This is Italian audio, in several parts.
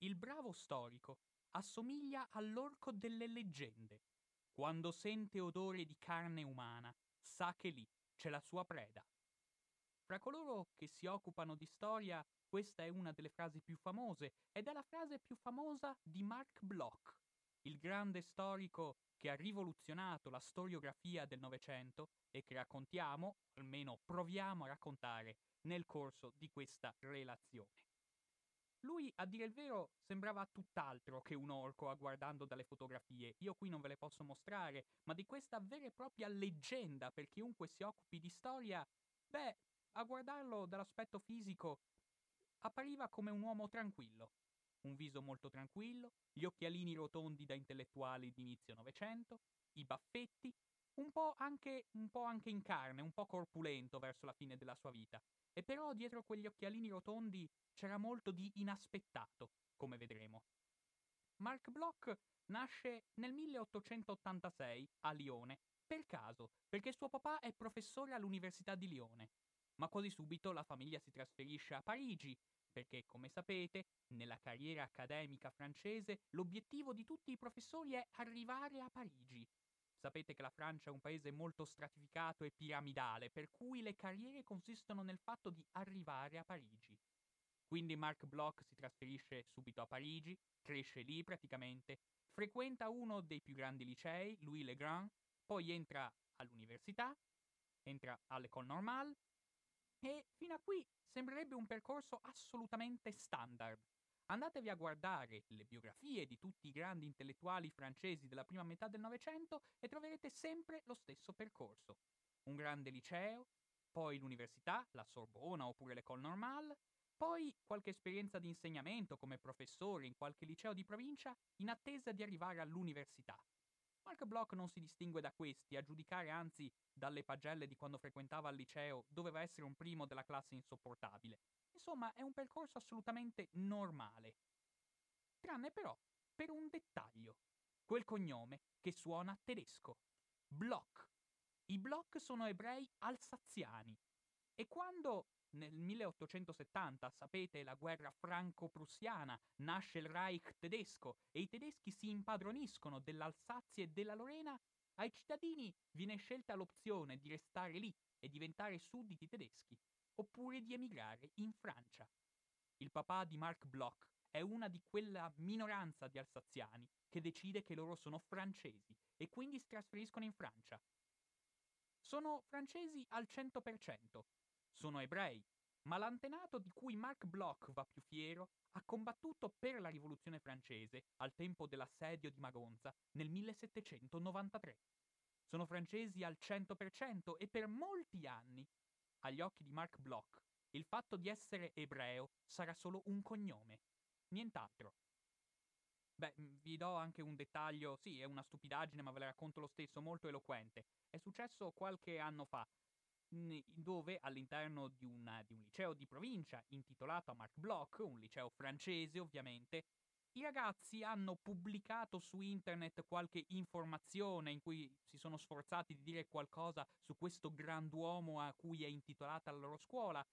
Il bravo storico assomiglia all'orco delle leggende. Quando sente odore di carne umana, sa che lì c'è la sua preda. Fra coloro che si occupano di storia, questa è una delle frasi più famose, ed è la frase più famosa di Marc Bloch, il grande storico che ha rivoluzionato la storiografia del Novecento e che raccontiamo, almeno proviamo a raccontare, nel corso di questa relazione. Lui, a dire il vero, sembrava tutt'altro che un orco a guardando dalle fotografie. Io qui non ve le posso mostrare, ma di questa vera e propria leggenda per chiunque si occupi di storia, beh, a guardarlo dall'aspetto fisico appariva come un uomo tranquillo. Un viso molto tranquillo, gli occhialini rotondi da intellettuali d'inizio Novecento, i baffetti, un po' anche in carne, un po' corpulento verso la fine della sua vita. E però dietro quegli occhialini rotondi c'era molto di inaspettato, come vedremo. Marc Bloch nasce nel 1886 a Lione, per caso, perché suo papà è professore all'Università di Lione. Ma quasi subito la famiglia si trasferisce a Parigi, perché, come sapete, nella carriera accademica francese l'obiettivo di tutti i professori è arrivare a Parigi. Sapete che la Francia è un paese molto stratificato e piramidale, per cui le carriere consistono nel fatto di arrivare a Parigi. Quindi Marc Bloch si trasferisce subito a Parigi, cresce lì praticamente, frequenta uno dei più grandi licei, Louis-le-Grand, poi entra all'università, entra all'École Normale, e fino a qui sembrerebbe un percorso assolutamente standard. Andatevi a guardare le biografie di tutti i grandi intellettuali francesi della prima metà del Novecento e troverete sempre lo stesso percorso. Un grande liceo, poi l'università, la Sorbona oppure l'École Normale, poi qualche esperienza di insegnamento come professore in qualche liceo di provincia in attesa di arrivare all'università. Marc Bloch non si distingue da questi, a giudicare anzi dalle pagelle di quando frequentava il liceo doveva essere un primo della classe insopportabile. Insomma, è un percorso assolutamente normale. Tranne però per un dettaglio, quel cognome che suona tedesco, Bloch. I Bloch sono ebrei alsaziani e quando nel 1870, sapete, la guerra franco-prussiana, nasce il Reich tedesco e i tedeschi si impadroniscono dell'Alsazia e della Lorena, ai cittadini viene scelta l'opzione di restare lì e diventare sudditi tedeschi, oppure di emigrare in Francia. Il papà di Marc Bloch è una di quella minoranza di alsaziani che decide che loro sono francesi e quindi si trasferiscono in Francia. Sono francesi al 100%. Sono ebrei, ma l'antenato di cui Marc Bloch va più fiero ha combattuto per la rivoluzione francese al tempo dell'assedio di Magonza nel 1793. Sono francesi al 100% e per molti anni, agli occhi di Marc Bloch, il fatto di essere ebreo sarà solo un cognome, nient'altro. Beh, vi do anche un dettaglio, sì, è una stupidaggine, ma ve la racconto lo stesso, molto eloquente. È successo qualche anno fa, dove all'interno di un liceo di provincia intitolato a Marc Bloch, un liceo francese ovviamente, i ragazzi hanno pubblicato su internet qualche informazione in cui si sono sforzati di dire qualcosa su questo grand'uomo a cui è intitolata la loro scuola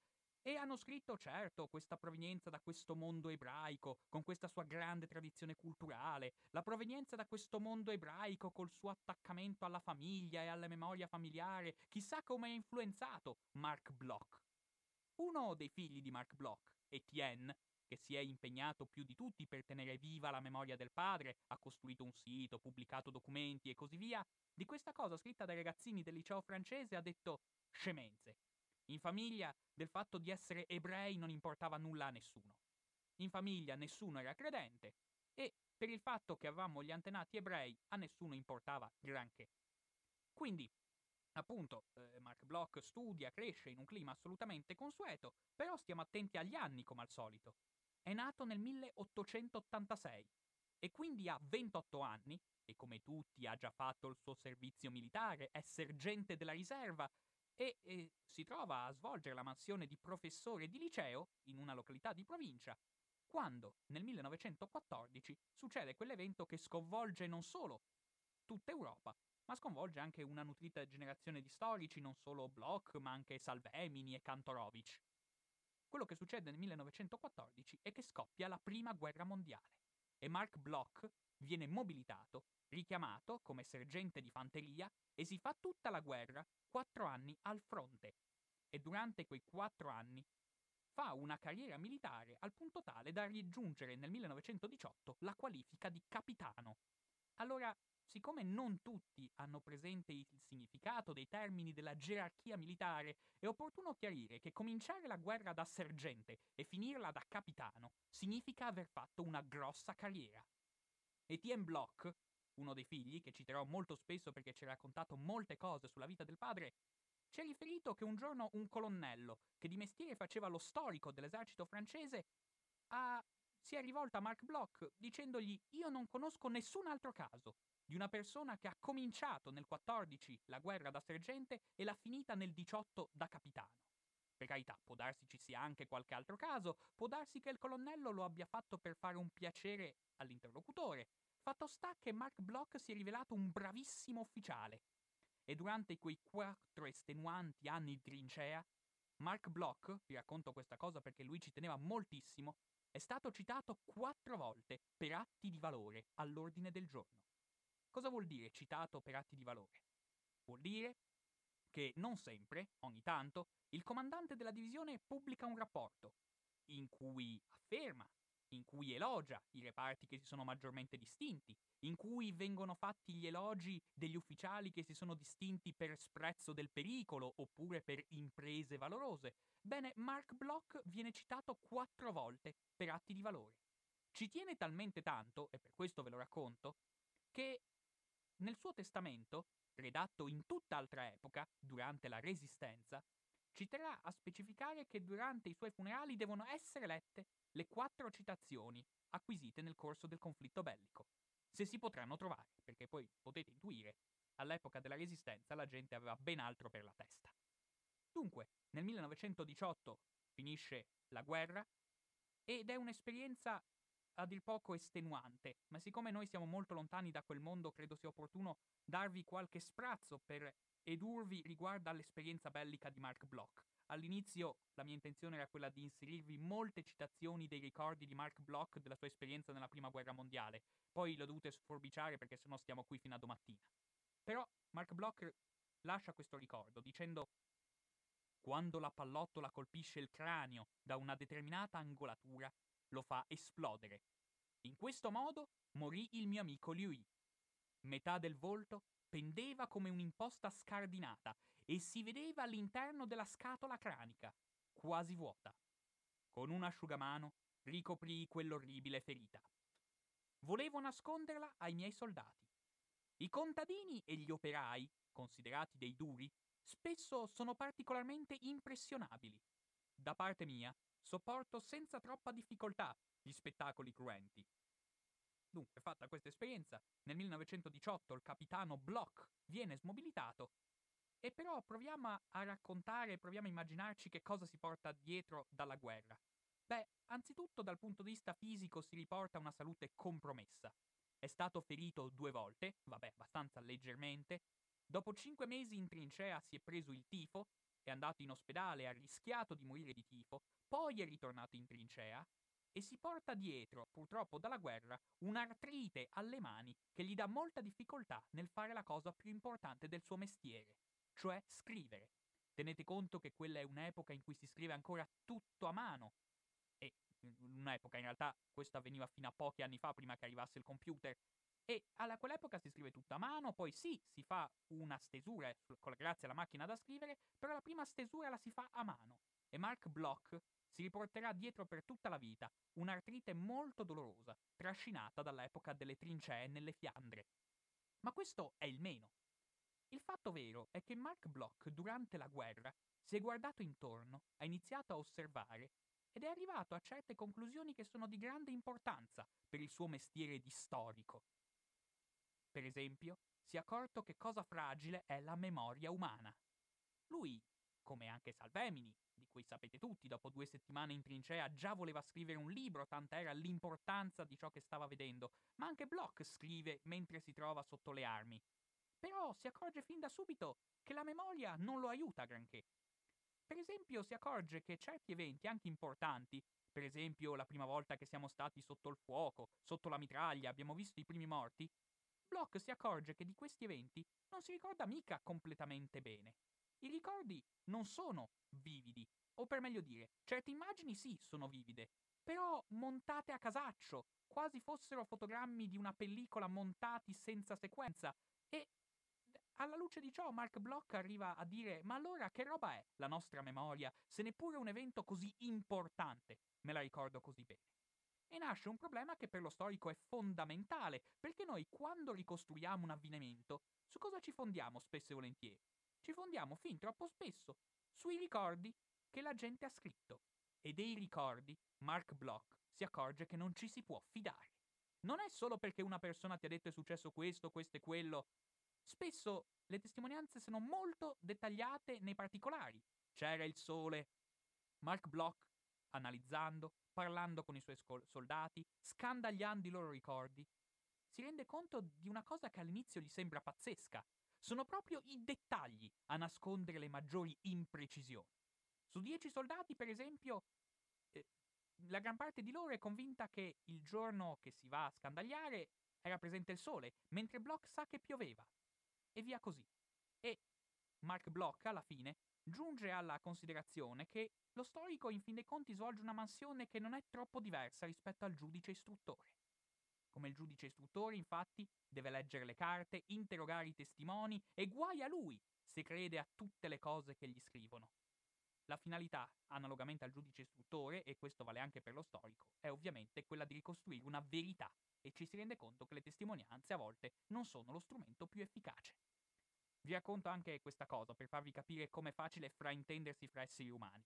e hanno scritto, certo, questa provenienza da questo mondo ebraico con questa sua grande tradizione culturale, la provenienza da questo mondo ebraico col suo attaccamento alla famiglia e alla memoria familiare, chissà come ha influenzato Marc Bloch. Uno dei figli di Marc Bloch, Etienne, che si è impegnato più di tutti per tenere viva la memoria del padre, ha costruito un sito, pubblicato documenti e così via, di questa cosa scritta dai ragazzini del liceo francese ha detto scemenze. In famiglia del fatto di essere ebrei non importava nulla a nessuno. In famiglia nessuno era credente e per il fatto che avevamo gli antenati ebrei a nessuno importava granché. Quindi, appunto, Marc Bloch studia, cresce in un clima assolutamente consueto, però stiamo attenti agli anni come al solito. È nato nel 1886 e quindi ha 28 anni e come tutti ha già fatto il suo servizio militare, è sergente della riserva, e si trova a svolgere la mansione di professore di liceo in una località di provincia, quando nel 1914 succede quell'evento che sconvolge non solo tutta Europa, ma sconvolge anche una nutrita generazione di storici, non solo Bloch, ma anche Salvemini e Kantorowicz. Quello che succede nel 1914 è che scoppia la Prima Guerra Mondiale e Marc Bloch viene mobilitato, richiamato come sergente di fanteria e si fa tutta la guerra, 4 anni al fronte. E durante quei 4 anni fa una carriera militare al punto tale da raggiungere nel 1918 la qualifica di capitano. Allora, siccome non tutti hanno presente il significato dei termini della gerarchia militare, è opportuno chiarire che cominciare la guerra da sergente e finirla da capitano significa aver fatto una grossa carriera. Etienne Bloch, uno dei figli, che citerò molto spesso perché ci ha raccontato molte cose sulla vita del padre, ci ha riferito che un giorno un colonnello, che di mestiere faceva lo storico dell'esercito francese, si è rivolto a Marc Bloch dicendogli: «Io non conosco nessun altro caso di una persona che ha cominciato nel 14 la guerra da sergente e l'ha finita nel 18 da capitano». Per carità, può darsi ci sia anche qualche altro caso, può darsi che il colonnello lo abbia fatto per fare un piacere all'interlocutore. Fatto sta che Marc Bloch si è rivelato un bravissimo ufficiale e durante quei 4 estenuanti anni di trincea, Marc Bloch, vi racconto questa cosa perché lui ci teneva moltissimo, è stato citato 4 volte per atti di valore all'ordine del giorno. Cosa vuol dire citato per atti di valore? Vuol dire che non sempre, ogni tanto, il comandante della divisione pubblica un rapporto in cui afferma, in cui elogia i reparti che si sono maggiormente distinti, in cui vengono fatti gli elogi degli ufficiali che si sono distinti per sprezzo del pericolo oppure per imprese valorose. Bene, Marc Bloch viene citato 4 volte per atti di valore. Ci tiene talmente tanto, e per questo ve lo racconto, che nel suo testamento, redatto in tutt'altra epoca, durante la Resistenza, ci terrà a specificare che durante i suoi funerali devono essere lette le 4 citazioni acquisite nel corso del conflitto bellico, se si potranno trovare, perché poi potete intuire, all'epoca della Resistenza la gente aveva ben altro per la testa. Dunque, nel 1918 finisce la guerra ed è un'esperienza a dir poco estenuante, ma siccome noi siamo molto lontani da quel mondo, credo sia opportuno darvi qualche sprazzo per edurvi riguardo all'esperienza bellica di Marc Bloch. All'inizio la mia intenzione era quella di inserirvi molte citazioni dei ricordi di Marc Bloch della sua esperienza nella Prima Guerra Mondiale, poi l'ho dovuta sforbiciare perché sennò stiamo qui fino a domattina. Però Marc Bloch lascia questo ricordo dicendo: «Quando la pallottola colpisce il cranio da una determinata angolatura, lo fa esplodere. In questo modo morì il mio amico Louis. Metà del volto pendeva come un'imposta scardinata e si vedeva all'interno della scatola cranica, quasi vuota. Con un asciugamano ricoprii quell'orribile ferita. Volevo nasconderla ai miei soldati. I contadini e gli operai, considerati dei duri, spesso sono particolarmente impressionabili. Da parte mia, sopporto senza troppa difficoltà gli spettacoli cruenti». Dunque, fatta questa esperienza, nel 1918 il capitano Bloch viene smobilitato, e però proviamo a immaginarci che cosa si porta dietro dalla guerra. Beh, anzitutto dal punto di vista fisico si riporta una salute compromessa. È stato ferito 2 volte, vabbè, abbastanza leggermente. Dopo 5 mesi in trincea si è preso il tifo, è andato in ospedale, ha rischiato di morire di tifo, poi è ritornato in trincea e si porta dietro, purtroppo dalla guerra, un'artrite alle mani che gli dà molta difficoltà nel fare la cosa più importante del suo mestiere, cioè scrivere. Tenete conto che quella è un'epoca in cui si scrive ancora tutto a mano, e un'epoca in realtà questo avveniva fino a pochi anni fa prima che arrivasse il computer, e alla quell'epoca si scrive tutto a mano, poi sì, si fa una stesura grazie alla macchina da scrivere, però la prima stesura la si fa a mano, e Marc Bloch si riporterà dietro per tutta la vita un'artrite molto dolorosa, trascinata dall'epoca delle trincee nelle Fiandre. Ma questo è il meno. Il fatto vero è che Marc Bloch, durante la guerra, si è guardato intorno, ha iniziato a osservare ed è arrivato a certe conclusioni che sono di grande importanza per il suo mestiere di storico. Per esempio, si è accorto che cosa fragile è la memoria umana. Lui, come anche Salvemini, di cui sapete tutti, dopo 2 settimane in trincea già voleva scrivere un libro, tanta era l'importanza di ciò che stava vedendo, ma anche Bloch scrive mentre si trova sotto le armi. Però si accorge fin da subito che la memoria non lo aiuta granché. Per esempio si accorge che certi eventi, anche importanti, per esempio la prima volta che siamo stati sotto il fuoco, sotto la mitraglia, abbiamo visto i primi morti, Bloch si accorge che di questi eventi non si ricorda mica completamente bene. I ricordi non sono vividi, o per meglio dire, certe immagini sì sono vivide, però montate a casaccio, quasi fossero fotogrammi di una pellicola montati senza sequenza, e alla luce di ciò Marc Bloch arriva a dire: ma allora che roba è la nostra memoria se neppure un evento così importante me la ricordo così bene? E nasce un problema che per lo storico è fondamentale, perché noi quando ricostruiamo un avvenimento, su cosa ci fondiamo spesso e volentieri? Ci fondiamo fin troppo spesso sui ricordi che la gente ha scritto, e dei ricordi Marc Bloch si accorge che non ci si può fidare. Non è solo perché una persona ti ha detto è successo questo, questo e quello. Spesso le testimonianze sono molto dettagliate nei particolari. C'era il sole. Marc Bloch, analizzando, parlando con i suoi soldati, scandagliando i loro ricordi, si rende conto di una cosa che all'inizio gli sembra pazzesca. Sono proprio i dettagli a nascondere le maggiori imprecisioni. Su 10 soldati, per esempio, la gran parte di loro è convinta che il giorno che si va a scandagliare era presente il sole, mentre Bloch sa che pioveva, e via così. E Marc Bloch, alla fine, giunge alla considerazione che lo storico, in fin dei conti, svolge una mansione che non è troppo diversa rispetto al giudice istruttore. Come il giudice istruttore, infatti, deve leggere le carte, interrogare i testimoni, e guai a lui se crede a tutte le cose che gli scrivono. La finalità, analogamente al giudice istruttore, e questo vale anche per lo storico, è ovviamente quella di ricostruire una verità, e ci si rende conto che le testimonianze a volte non sono lo strumento più efficace. Vi racconto anche questa cosa per farvi capire com'è facile fraintendersi fra esseri umani.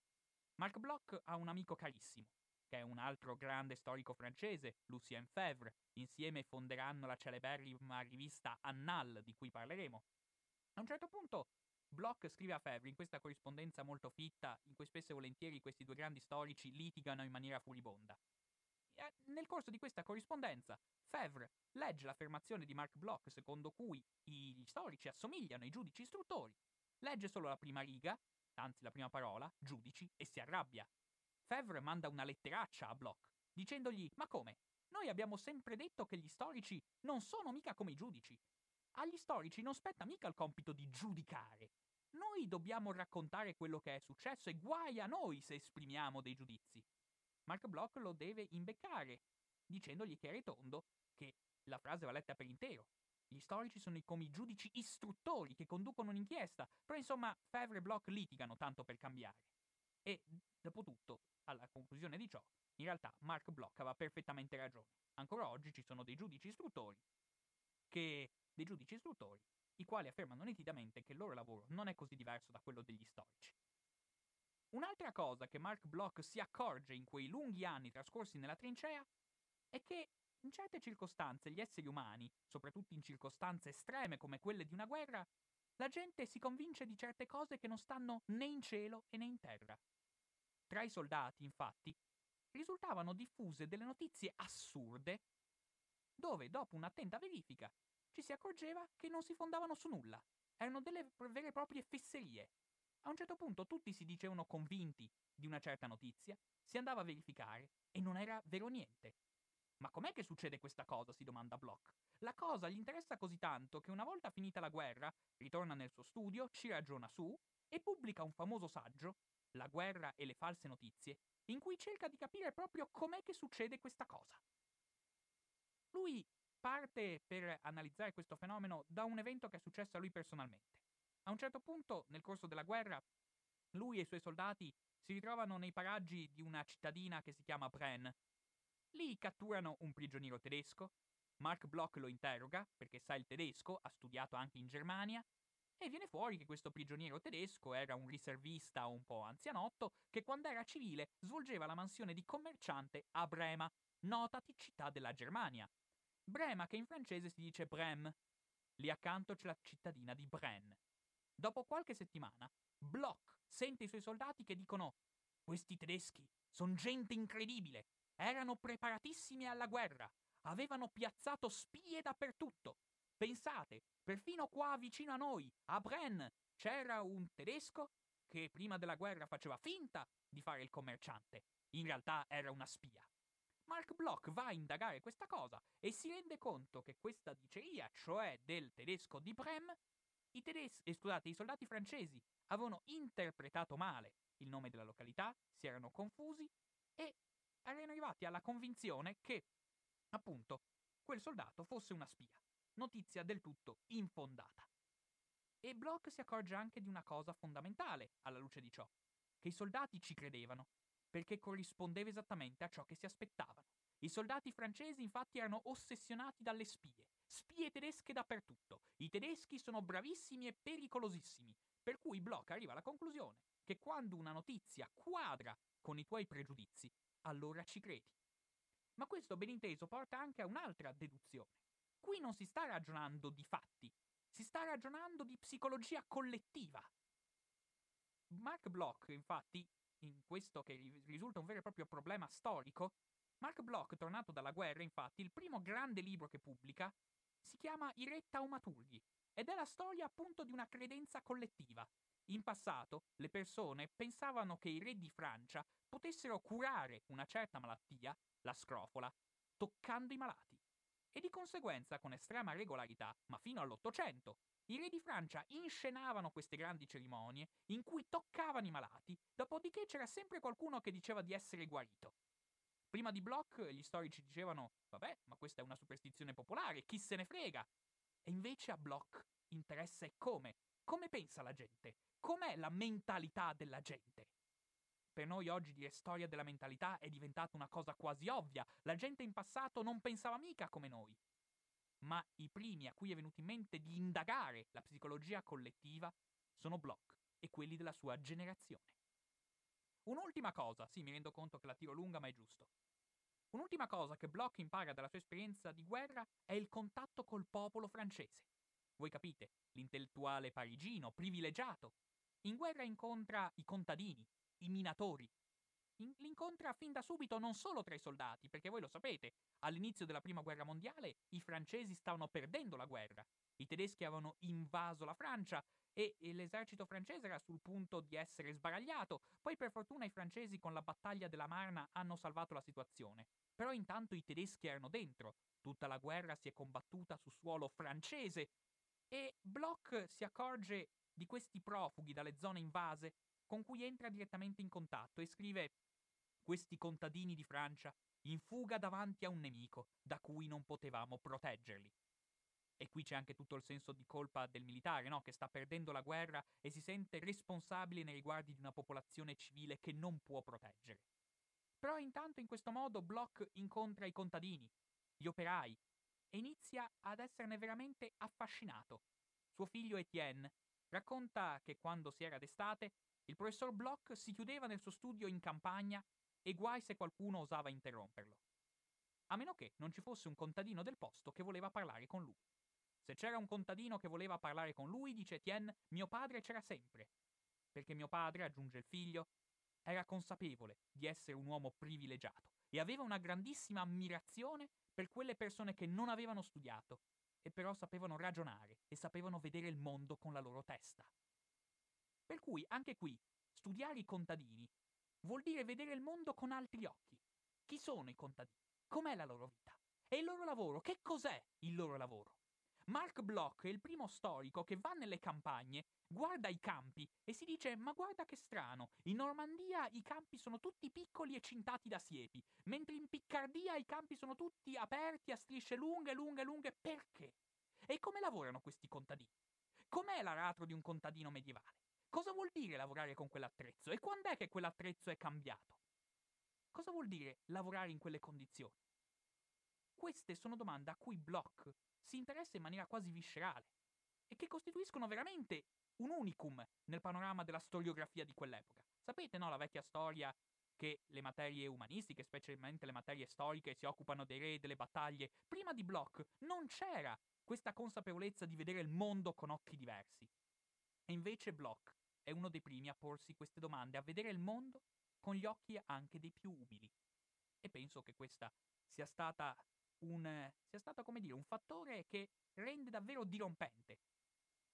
Marc Bloch ha un amico carissimo, che è un altro grande storico francese, Lucien Febvre. Insieme fonderanno la celeberrima rivista Annales, di cui parleremo. A un certo punto Bloch scrive a Febvre in questa corrispondenza molto fitta, in cui spesso e volentieri questi due grandi storici litigano in maniera furibonda. Nel corso di questa corrispondenza, Febvre legge l'affermazione di Marc Bloch secondo cui gli storici assomigliano ai giudici istruttori. Legge solo la prima riga, anzi la prima parola, giudici, e si arrabbia. Febvre manda una letteraccia a Bloch, dicendogli: ma come? Noi abbiamo sempre detto che gli storici non sono mica come i giudici. Agli storici non spetta mica il compito di giudicare. Noi dobbiamo raccontare quello che è successo, e guai a noi se esprimiamo dei giudizi. Marc Bloch lo deve imbeccare, dicendogli chiaro e tondo che la frase va letta per intero. Gli storici sono come i giudici istruttori che conducono un'inchiesta, però insomma Febvre e Bloch litigano tanto per cambiare. E dopo tutto, alla conclusione di ciò, in realtà Marc Bloch aveva perfettamente ragione. Ancora oggi ci sono dei giudici istruttori, i quali affermano nitidamente che il loro lavoro non è così diverso da quello degli storici. Un'altra cosa che Marc Bloch si accorge in quei lunghi anni trascorsi nella trincea è che in certe circostanze gli esseri umani, soprattutto in circostanze estreme come quelle di una guerra, la gente si convince di certe cose che non stanno né in cielo né in terra. Tra i soldati, infatti, risultavano diffuse delle notizie assurde dove, dopo un'attenta verifica, ci si accorgeva che non si fondavano su nulla, erano delle vere e proprie fesserie. A un certo punto tutti si dicevano convinti di una certa notizia, si andava a verificare e non era vero niente. Ma com'è che succede questa cosa? Si domanda Bloch. La cosa gli interessa così tanto che una volta finita la guerra ritorna nel suo studio, ci ragiona su e pubblica un famoso saggio, La guerra e le false notizie, in cui cerca di capire proprio com'è che succede questa cosa. Lui parte per analizzare questo fenomeno da un evento che è successo a lui personalmente. A un certo punto, nel corso della guerra, lui e i suoi soldati si ritrovano nei paraggi di una cittadina che si chiama Bren. Lì catturano un prigioniero tedesco, Marc Bloch lo interroga, perché sa il tedesco, ha studiato anche in Germania, e viene fuori che questo prigioniero tedesco era un riservista un po' anzianotto, che quando era civile svolgeva la mansione di commerciante a Brema, nota città della Germania. Brema, che in francese si dice Brem. Lì accanto c'è la cittadina di Bren. Dopo qualche settimana, Bloch sente i suoi soldati che dicono: questi tedeschi sono gente incredibile, erano preparatissimi alla guerra, avevano piazzato spie dappertutto. Pensate, perfino qua vicino a noi, a Bren, c'era un tedesco che prima della guerra faceva finta di fare il commerciante, in realtà era una spia. Marc Bloch va a indagare questa cosa e si rende conto che questa diceria, cioè del tedesco di Brema, i soldati francesi avevano interpretato male il nome della località, si erano confusi e erano arrivati alla convinzione che, appunto, quel soldato fosse una spia. Notizia del tutto infondata. E Bloch si accorge anche di una cosa fondamentale alla luce di ciò, che i soldati ci credevano, perché corrispondeva esattamente a ciò che si aspettavano. I soldati francesi infatti erano ossessionati dalle spie, spie tedesche dappertutto. I tedeschi sono bravissimi e pericolosissimi, per cui Bloch arriva alla conclusione che quando una notizia quadra con i tuoi pregiudizi, allora ci credi. Ma questo, ben inteso, porta anche a un'altra deduzione. Qui non si sta ragionando di fatti, si sta ragionando di psicologia collettiva. Marc Bloch, infatti, in questo che risulta un vero e proprio problema storico, Marc Bloch, tornato dalla guerra, infatti, il primo grande libro che pubblica si chiama I Re Taumaturghi ed è la storia appunto di una credenza collettiva. In passato le persone pensavano che i re di Francia potessero curare una certa malattia, la scrofola, toccando i malati. E di conseguenza, con estrema regolarità, ma fino all'800, i re di Francia inscenavano queste grandi cerimonie in cui toccavano i malati, dopodiché c'era sempre qualcuno che diceva di essere guarito. Prima di Bloch gli storici dicevano, vabbè, ma questa è una superstizione popolare, chi se ne frega? E invece a Bloch interessa è come pensa la gente, com'è la mentalità della gente. Per noi oggi dire storia della mentalità è diventata una cosa quasi ovvia. La gente in passato non pensava mica come noi. Ma i primi a cui è venuto in mente di indagare la psicologia collettiva sono Bloch e quelli della sua generazione. Un'ultima cosa, sì, mi rendo conto che la tiro lunga, ma è giusto. Un'ultima cosa che Bloch impara dalla sua esperienza di guerra è il contatto col popolo francese. Voi capite, l'intellettuale parigino, privilegiato, in guerra incontra i contadini, i minatori. L'incontra fin da subito non solo tra i soldati, perché voi lo sapete, all'inizio della prima guerra mondiale i francesi stavano perdendo la guerra, i tedeschi avevano invaso la Francia e l'esercito francese era sul punto di essere sbaragliato. Poi per fortuna i francesi con la battaglia della Marna hanno salvato la situazione, però intanto i tedeschi erano dentro, tutta la guerra si è combattuta su suolo francese e Bloch si accorge di questi profughi dalle zone invase con cui entra direttamente in contatto e scrive «Questi contadini di Francia in fuga davanti a un nemico da cui non potevamo proteggerli». E qui c'è anche tutto il senso di colpa del militare, no? Che sta perdendo la guerra e si sente responsabile nei riguardi di una popolazione civile che non può proteggere. Però intanto in questo modo Bloch incontra i contadini, gli operai, e inizia ad esserne veramente affascinato. Suo figlio Etienne racconta che quando si era d'estate il professor Bloch si chiudeva nel suo studio in campagna e guai se qualcuno osava interromperlo. A meno che non ci fosse un contadino del posto che voleva parlare con lui. Se c'era un contadino che voleva parlare con lui, dice Etienne, mio padre c'era sempre. Perché mio padre, aggiunge il figlio, era consapevole di essere un uomo privilegiato e aveva una grandissima ammirazione per quelle persone che non avevano studiato e però sapevano ragionare e sapevano vedere il mondo con la loro testa. Per cui, anche qui, studiare i contadini vuol dire vedere il mondo con altri occhi. Chi sono i contadini? Com'è la loro vita? E il loro lavoro? Che cos'è il loro lavoro? Marc Bloch è il primo storico che va nelle campagne, guarda i campi e si dice «Ma guarda che strano, in Normandia i campi sono tutti piccoli e cintati da siepi, mentre in Piccardia i campi sono tutti aperti a strisce lunghe, lunghe, lunghe. Perché? E come lavorano questi contadini? Com'è l'aratro di un contadino medievale? Cosa vuol dire lavorare con quell'attrezzo? E quando è che quell'attrezzo è cambiato? Cosa vuol dire lavorare in quelle condizioni?» Queste sono domande a cui Bloch si interessa in maniera quasi viscerale e che costituiscono veramente un unicum nel panorama della storiografia di quell'epoca. Sapete, no, la vecchia storia che le materie umanistiche, specialmente le materie storiche, si occupano dei re, delle battaglie. Prima di Bloch non c'era questa consapevolezza di vedere il mondo con occhi diversi. E invece Bloch è uno dei primi a porsi queste domande, a vedere il mondo con gli occhi anche dei più umili. E penso che questa sia stata, come dire, un fattore che rende davvero dirompente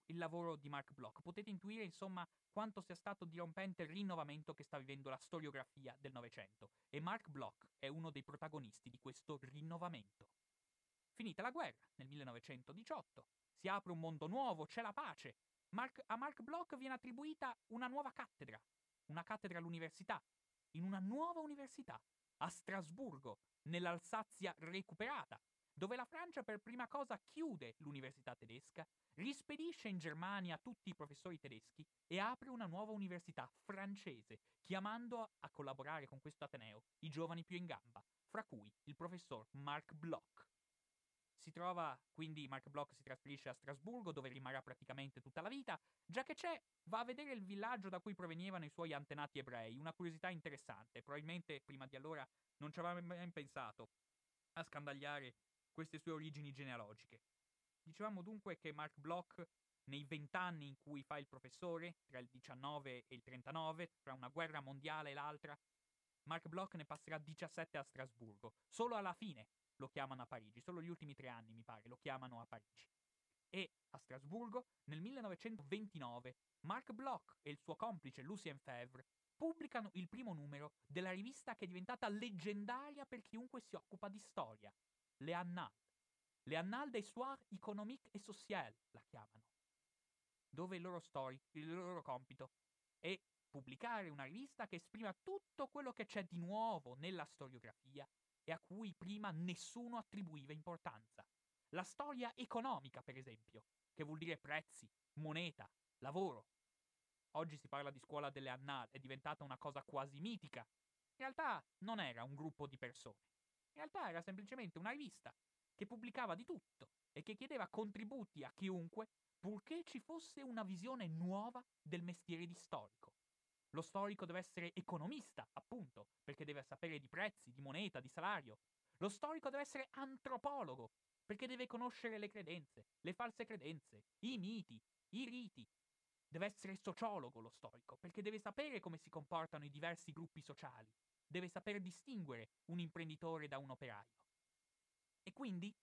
il lavoro di Marc Bloch. Potete intuire, insomma, quanto sia stato dirompente il rinnovamento che sta vivendo la storiografia del Novecento, e Marc Bloch è uno dei protagonisti di questo rinnovamento. Finita la guerra, nel 1918, si apre un mondo nuovo, c'è la pace. A Marc Bloch viene attribuita una nuova cattedra, all'università, in una nuova università, a Strasburgo, nell'Alsazia recuperata, dove la Francia per prima cosa chiude l'università tedesca, rispedisce in Germania tutti i professori tedeschi e apre una nuova università francese, chiamando a collaborare con questo ateneo i giovani più in gamba, fra cui il professor Marc Bloch. Marc Bloch si trasferisce a Strasburgo, dove rimarrà praticamente tutta la vita. Già che c'è, va a vedere il villaggio da cui provenivano i suoi antenati ebrei, una curiosità interessante. Probabilmente prima di allora non ci aveva mai pensato a scandagliare queste sue origini genealogiche. Dicevamo dunque che Marc Bloch, nei 20 anni in cui fa il professore, tra il 19 e il 39, tra una guerra mondiale e l'altra, Marc Bloch ne passerà 17 a Strasburgo. Solo alla fine lo chiamano a Parigi, solo gli ultimi 3 anni, mi pare, lo chiamano a Parigi. E a Strasburgo, nel 1929, Marc Bloch e il suo complice Lucien Febvre pubblicano il primo numero della rivista che è diventata leggendaria per chiunque si occupa di storia, Le Annales. Le Annales d'histoire économique et sociale la chiamano, dove il loro compito è pubblicare una rivista che esprima tutto quello che c'è di nuovo nella storiografia e a cui prima nessuno attribuiva importanza. La storia economica, per esempio, che vuol dire prezzi, moneta, lavoro. Oggi si parla di scuola delle Annales, è diventata una cosa quasi mitica. In realtà non era un gruppo di persone, in realtà era semplicemente una rivista che pubblicava di tutto e che chiedeva contributi a chiunque, purché ci fosse una visione nuova del mestiere di storico. Lo storico deve essere economista, appunto, perché deve sapere di prezzi, di moneta, di salario. Lo storico deve essere antropologo, perché deve conoscere le credenze, le false credenze, i miti, i riti. Deve essere sociologo lo storico, perché deve sapere come si comportano i diversi gruppi sociali. Deve saper distinguere un imprenditore da un operaio. E quindi,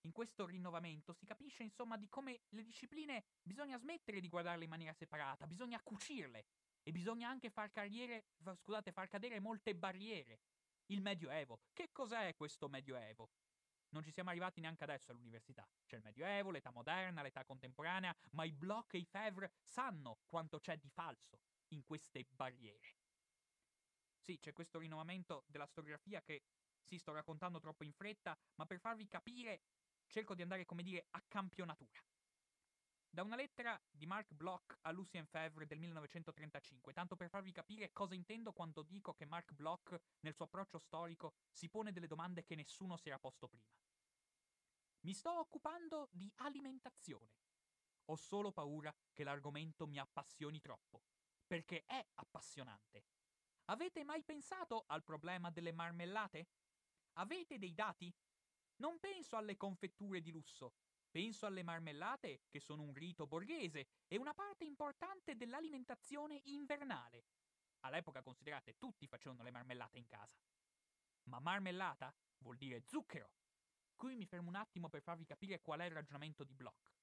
in questo rinnovamento si capisce, insomma, di come le discipline bisogna smettere di guardarle in maniera separata, bisogna cucirle. E bisogna anche far cadere molte barriere. Il Medioevo. Che cos'è questo Medioevo? Non ci siamo arrivati neanche adesso all'università. C'è il Medioevo, l'età moderna, l'età contemporanea, ma i Bloch e i Febvre sanno quanto c'è di falso in queste barriere. Sì, c'è questo rinnovamento della storiografia che, sì, sto raccontando troppo in fretta, ma per farvi capire cerco di andare, a campionatura. Da una lettera di Marc Bloch a Lucien Febvre del 1935, tanto per farvi capire cosa intendo quando dico che Marc Bloch, nel suo approccio storico, si pone delle domande che nessuno si era posto prima. Mi sto occupando di alimentazione. Ho solo paura che l'argomento mi appassioni troppo, perché è appassionante. Avete mai pensato al problema delle marmellate? Avete dei dati? Non penso alle confetture di lusso. Penso alle marmellate, che sono un rito borghese, e una parte importante dell'alimentazione invernale. All'epoca, considerate, tutti facevano le marmellate in casa. Ma marmellata vuol dire zucchero. Qui mi fermo un attimo per farvi capire qual è il ragionamento di Bloch.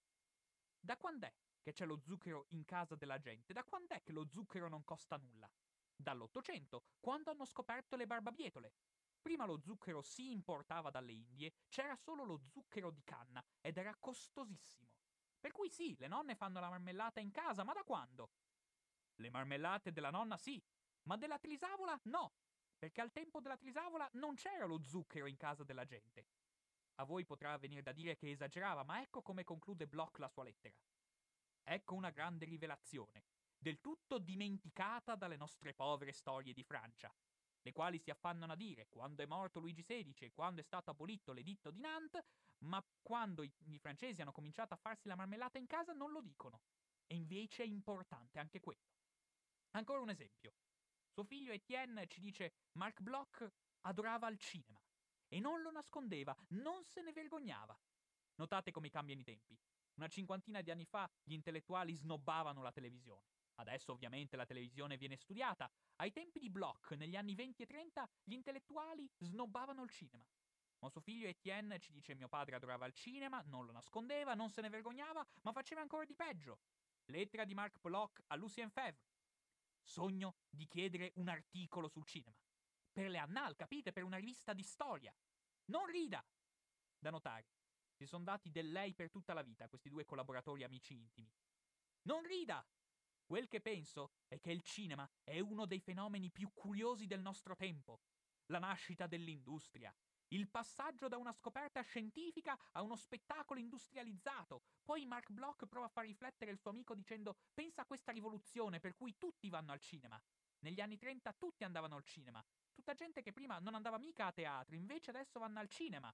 Da quand'è che c'è lo zucchero in casa della gente? Da quand'è che lo zucchero non costa nulla? Dall'800, quando hanno scoperto le barbabietole. Prima lo zucchero si importava dalle Indie, c'era solo lo zucchero di canna ed era costosissimo. Per cui sì, le nonne fanno la marmellata in casa, ma da quando? Le marmellate della nonna sì, ma della trisavola no, perché al tempo della trisavola non c'era lo zucchero in casa della gente. A voi potrà venire da dire che esagerava, ma ecco come conclude Bloch la sua lettera. Ecco una grande rivelazione, del tutto dimenticata dalle nostre povere storie di Francia, le quali si affannano a dire quando è morto Luigi XVI e quando è stato abolito l'editto di Nantes, ma quando i francesi hanno cominciato a farsi la marmellata in casa non lo dicono. E invece è importante anche quello. Ancora un esempio. Suo figlio Etienne ci dice: Marc Bloch adorava il cinema e non lo nascondeva, non se ne vergognava. Notate come cambiano i tempi. Una 50ina di anni fa gli intellettuali snobbavano la televisione. Adesso ovviamente la televisione viene studiata. Ai tempi di Bloch, negli anni 20 e 30, gli intellettuali snobbavano il cinema. Ma suo figlio Etienne ci dice: mio padre adorava il cinema, non lo nascondeva, non se ne vergognava, ma faceva ancora di peggio. Lettera di Marc Bloch a Lucien Febvre. Sogno di chiedere un articolo sul cinema. Per le Annales, capite? Per una rivista di storia. Non rida! Da notare, si sono dati del lei per tutta la vita, questi due collaboratori amici intimi. Non rida! Quel che penso è che il cinema è uno dei fenomeni più curiosi del nostro tempo. La nascita dell'industria, il passaggio da una scoperta scientifica a uno spettacolo industrializzato. Poi Marc Bloch prova a far riflettere il suo amico dicendo «Pensa a questa rivoluzione per cui tutti vanno al cinema». Negli anni 30 tutti andavano al cinema. Tutta gente che prima non andava mica a teatro, invece adesso vanno al cinema.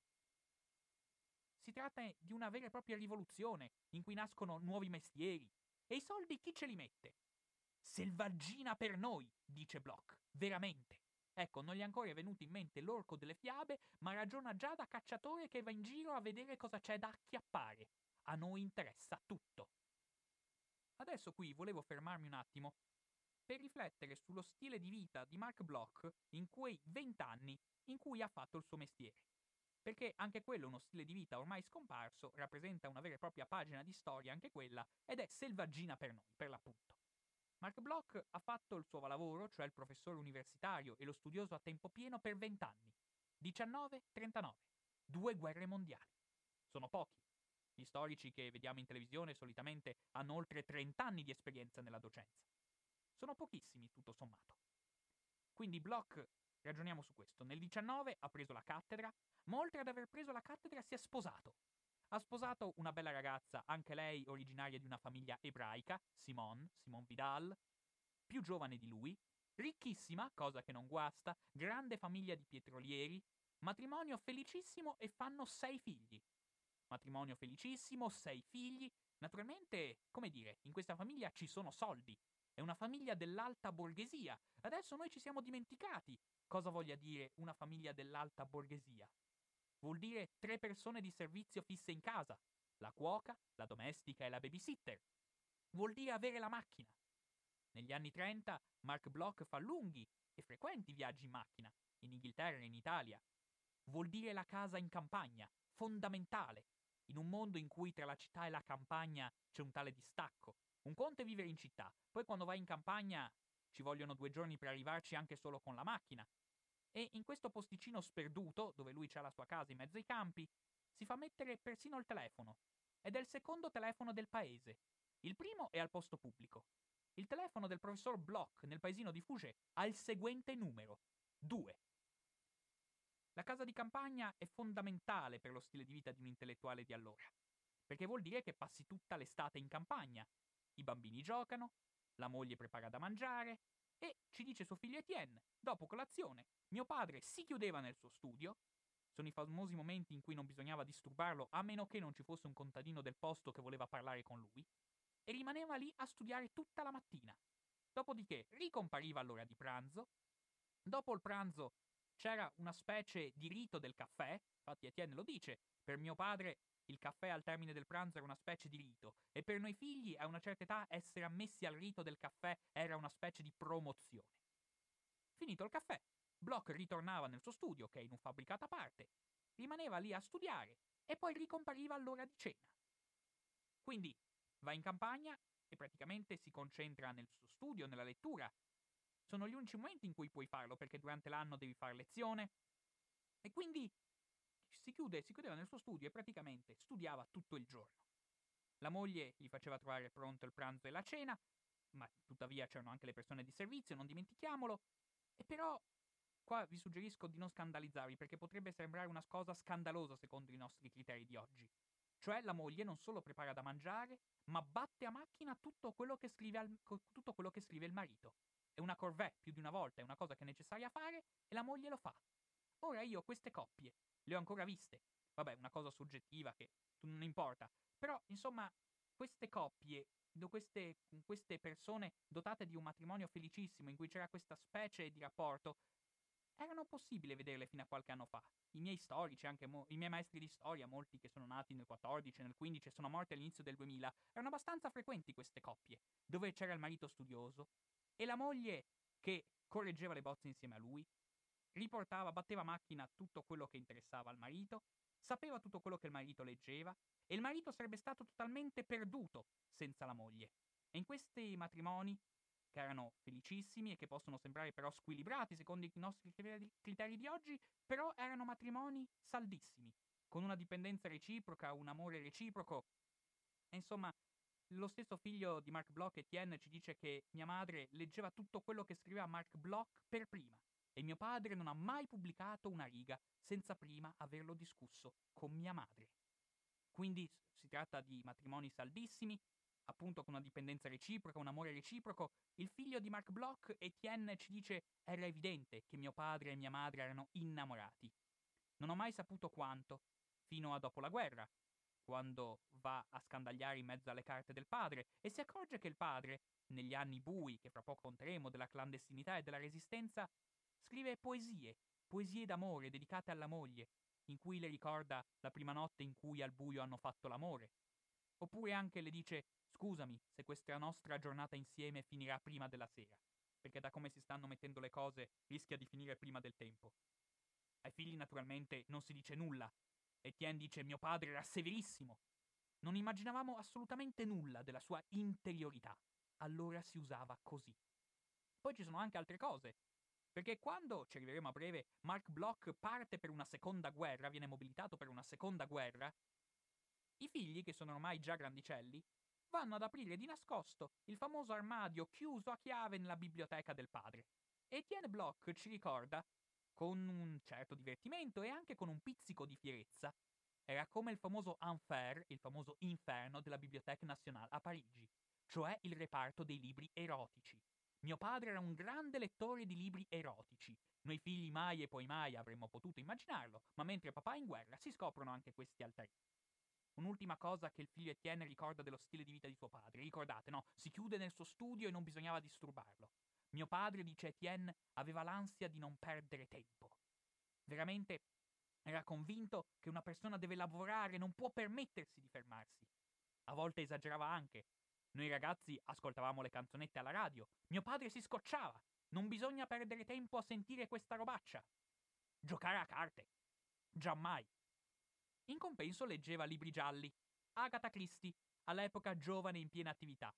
Si tratta di una vera e propria rivoluzione, in cui nascono nuovi mestieri. E i soldi chi ce li mette? Selvaggina per noi, dice Bloch. Veramente. Ecco, non gli è ancora venuto in mente l'orco delle fiabe, ma ragiona già da cacciatore che va in giro a vedere cosa c'è da acchiappare. A noi interessa tutto. Adesso qui volevo fermarmi un attimo per riflettere sullo stile di vita di Marc Bloch in quei 20 anni in cui ha fatto il suo mestiere. Perché anche quello, uno stile di vita ormai scomparso, rappresenta una vera e propria pagina di storia anche quella, ed è selvaggina per noi, per l'appunto. Marc Bloch ha fatto il suo lavoro, cioè il professore universitario e lo studioso a tempo pieno, per 20 anni. 19, 39. 2 guerre mondiali. Sono pochi. Gli storici che vediamo in televisione solitamente hanno oltre 30 anni di esperienza nella docenza. Sono pochissimi, tutto sommato. Quindi Bloch, ragioniamo su questo, nel 19 ha preso la cattedra, ma oltre ad aver preso la cattedra si è sposato. Ha sposato una bella ragazza, anche lei originaria di una famiglia ebraica, Simone Vidal, più giovane di lui, ricchissima, cosa che non guasta, grande famiglia di pietrolieri, matrimonio felicissimo e fanno 6 figli. Matrimonio felicissimo, 6 figli, naturalmente, come dire, in questa famiglia ci sono soldi, è una famiglia dell'alta borghesia, adesso noi ci siamo dimenticati cosa voglia dire una famiglia dell'alta borghesia. Vuol dire 3 persone di servizio fisse in casa, la cuoca, la domestica e la babysitter. Vuol dire avere la macchina. Negli anni 30 Marc Bloch fa lunghi e frequenti viaggi in macchina, in Inghilterra e in Italia. Vuol dire la casa in campagna, fondamentale, in un mondo in cui tra la città e la campagna c'è un tale distacco. Un conto è vivere in città, poi quando vai in campagna ci vogliono 2 giorni per arrivarci anche solo con la macchina. E in questo posticino sperduto, dove lui c'ha la sua casa in mezzo ai campi, si fa mettere persino il telefono. Ed è il secondo telefono del paese. Il primo è al posto pubblico. Il telefono del professor Bloch nel paesino di Fougé ha il seguente numero, 2. La casa di campagna è fondamentale per lo stile di vita di un intellettuale di allora, perché vuol dire che passi tutta l'estate in campagna. I bambini giocano, la moglie prepara da mangiare e, ci dice suo figlio Etienne, dopo colazione, mio padre si chiudeva nel suo studio, sono i famosi momenti in cui non bisognava disturbarlo a meno che non ci fosse un contadino del posto che voleva parlare con lui, e rimaneva lì a studiare tutta la mattina. Dopodiché ricompariva all'ora di pranzo, dopo il pranzo c'era una specie di rito del caffè, infatti Etienne lo dice, per mio padre il caffè al termine del pranzo era una specie di rito, e per noi figli a una certa età essere ammessi al rito del caffè era una specie di promozione. Finito il caffè, Bloch ritornava nel suo studio, che è in un fabbricato a parte, rimaneva lì a studiare e poi ricompariva all'ora di cena. Quindi va in campagna e praticamente si concentra nel suo studio, nella lettura. Sono gli unici momenti in cui puoi farlo, perché durante l'anno devi fare lezione. E quindi si chiudeva nel suo studio e praticamente studiava tutto il giorno. La moglie gli faceva trovare pronto il pranzo e la cena, ma tuttavia c'erano anche le persone di servizio, non dimentichiamolo, e però... Qua vi suggerisco di non scandalizzarvi, perché potrebbe sembrare una cosa scandalosa secondo i nostri criteri di oggi. Cioè la moglie non solo prepara da mangiare, ma batte a macchina tutto quello che scrive il marito. È una corvée più di una volta, è una cosa che è necessaria fare e la moglie lo fa. Ora io queste coppie le ho ancora viste. Vabbè, una cosa soggettiva che non importa. Però, insomma, queste coppie... Queste persone dotate di un matrimonio felicissimo in cui c'era questa specie di rapporto... Erano possibile vederle fino a qualche anno fa. I miei storici, anche i miei maestri di storia, molti che sono nati nel 14, nel 15 e sono morti all'inizio del 2000, erano abbastanza frequenti queste coppie, dove c'era il marito studioso e la moglie che correggeva le bozze insieme a lui, batteva a macchina tutto quello che interessava al marito, sapeva tutto quello che il marito leggeva e il marito sarebbe stato totalmente perduto senza la moglie. E in questi matrimoni, che erano felicissimi e che possono sembrare però squilibrati secondo i nostri criteri di oggi, però erano matrimoni saldissimi, con una dipendenza reciproca, un amore reciproco. E insomma, lo stesso figlio di Marc Bloch, Etienne, ci dice che mia madre leggeva tutto quello che scriveva Marc Bloch per prima, e mio padre non ha mai pubblicato una riga senza prima averlo discusso con mia madre. Quindi si tratta di matrimoni saldissimi, appunto con una dipendenza reciproca, un amore reciproco. Il figlio di Marc Bloch, Etienne, ci dice: era evidente che mio padre e mia madre erano innamorati. Non ho mai saputo quanto, fino a dopo la guerra, quando va a scandagliare in mezzo alle carte del padre e si accorge che il padre, negli anni bui, che fra poco conteremo, della clandestinità e della resistenza, scrive poesie d'amore dedicate alla moglie, in cui le ricorda la prima notte in cui al buio hanno fatto l'amore. Oppure anche le dice: scusami se questa nostra giornata insieme finirà prima della sera, perché da come si stanno mettendo le cose rischia di finire prima del tempo. Ai figli naturalmente non si dice nulla. Etienne dice: mio padre era severissimo. Non immaginavamo assolutamente nulla della sua interiorità. Allora si usava così. Poi ci sono anche altre cose, perché quando, ci arriveremo a breve, Marc Bloch parte per una seconda guerra, viene mobilitato per una seconda guerra, i figli, che sono ormai già grandicelli, vanno ad aprire di nascosto il famoso armadio chiuso a chiave nella biblioteca del padre. Etienne Bloch ci ricorda, con un certo divertimento e anche con un pizzico di fierezza, era come il famoso enfer, il famoso inferno della Bibliothèque Nationale a Parigi, cioè il reparto dei libri erotici. Mio padre era un grande lettore di libri erotici. Noi figli mai e poi mai avremmo potuto immaginarlo, ma mentre papà è in guerra si scoprono anche questi altari. Un'ultima cosa che il figlio Etienne ricorda dello stile di vita di suo padre. Ricordate, no? Si chiude nel suo studio e non bisognava disturbarlo. Mio padre, dice Etienne, aveva l'ansia di non perdere tempo. Veramente era convinto che una persona deve lavorare, non può permettersi di fermarsi. A volte esagerava anche. Noi ragazzi ascoltavamo le canzonette alla radio. Mio padre si scocciava. Non bisogna perdere tempo a sentire questa robaccia. Giocare a carte. Giammai. In compenso leggeva libri gialli. Agatha Christie, all'epoca giovane in piena attività.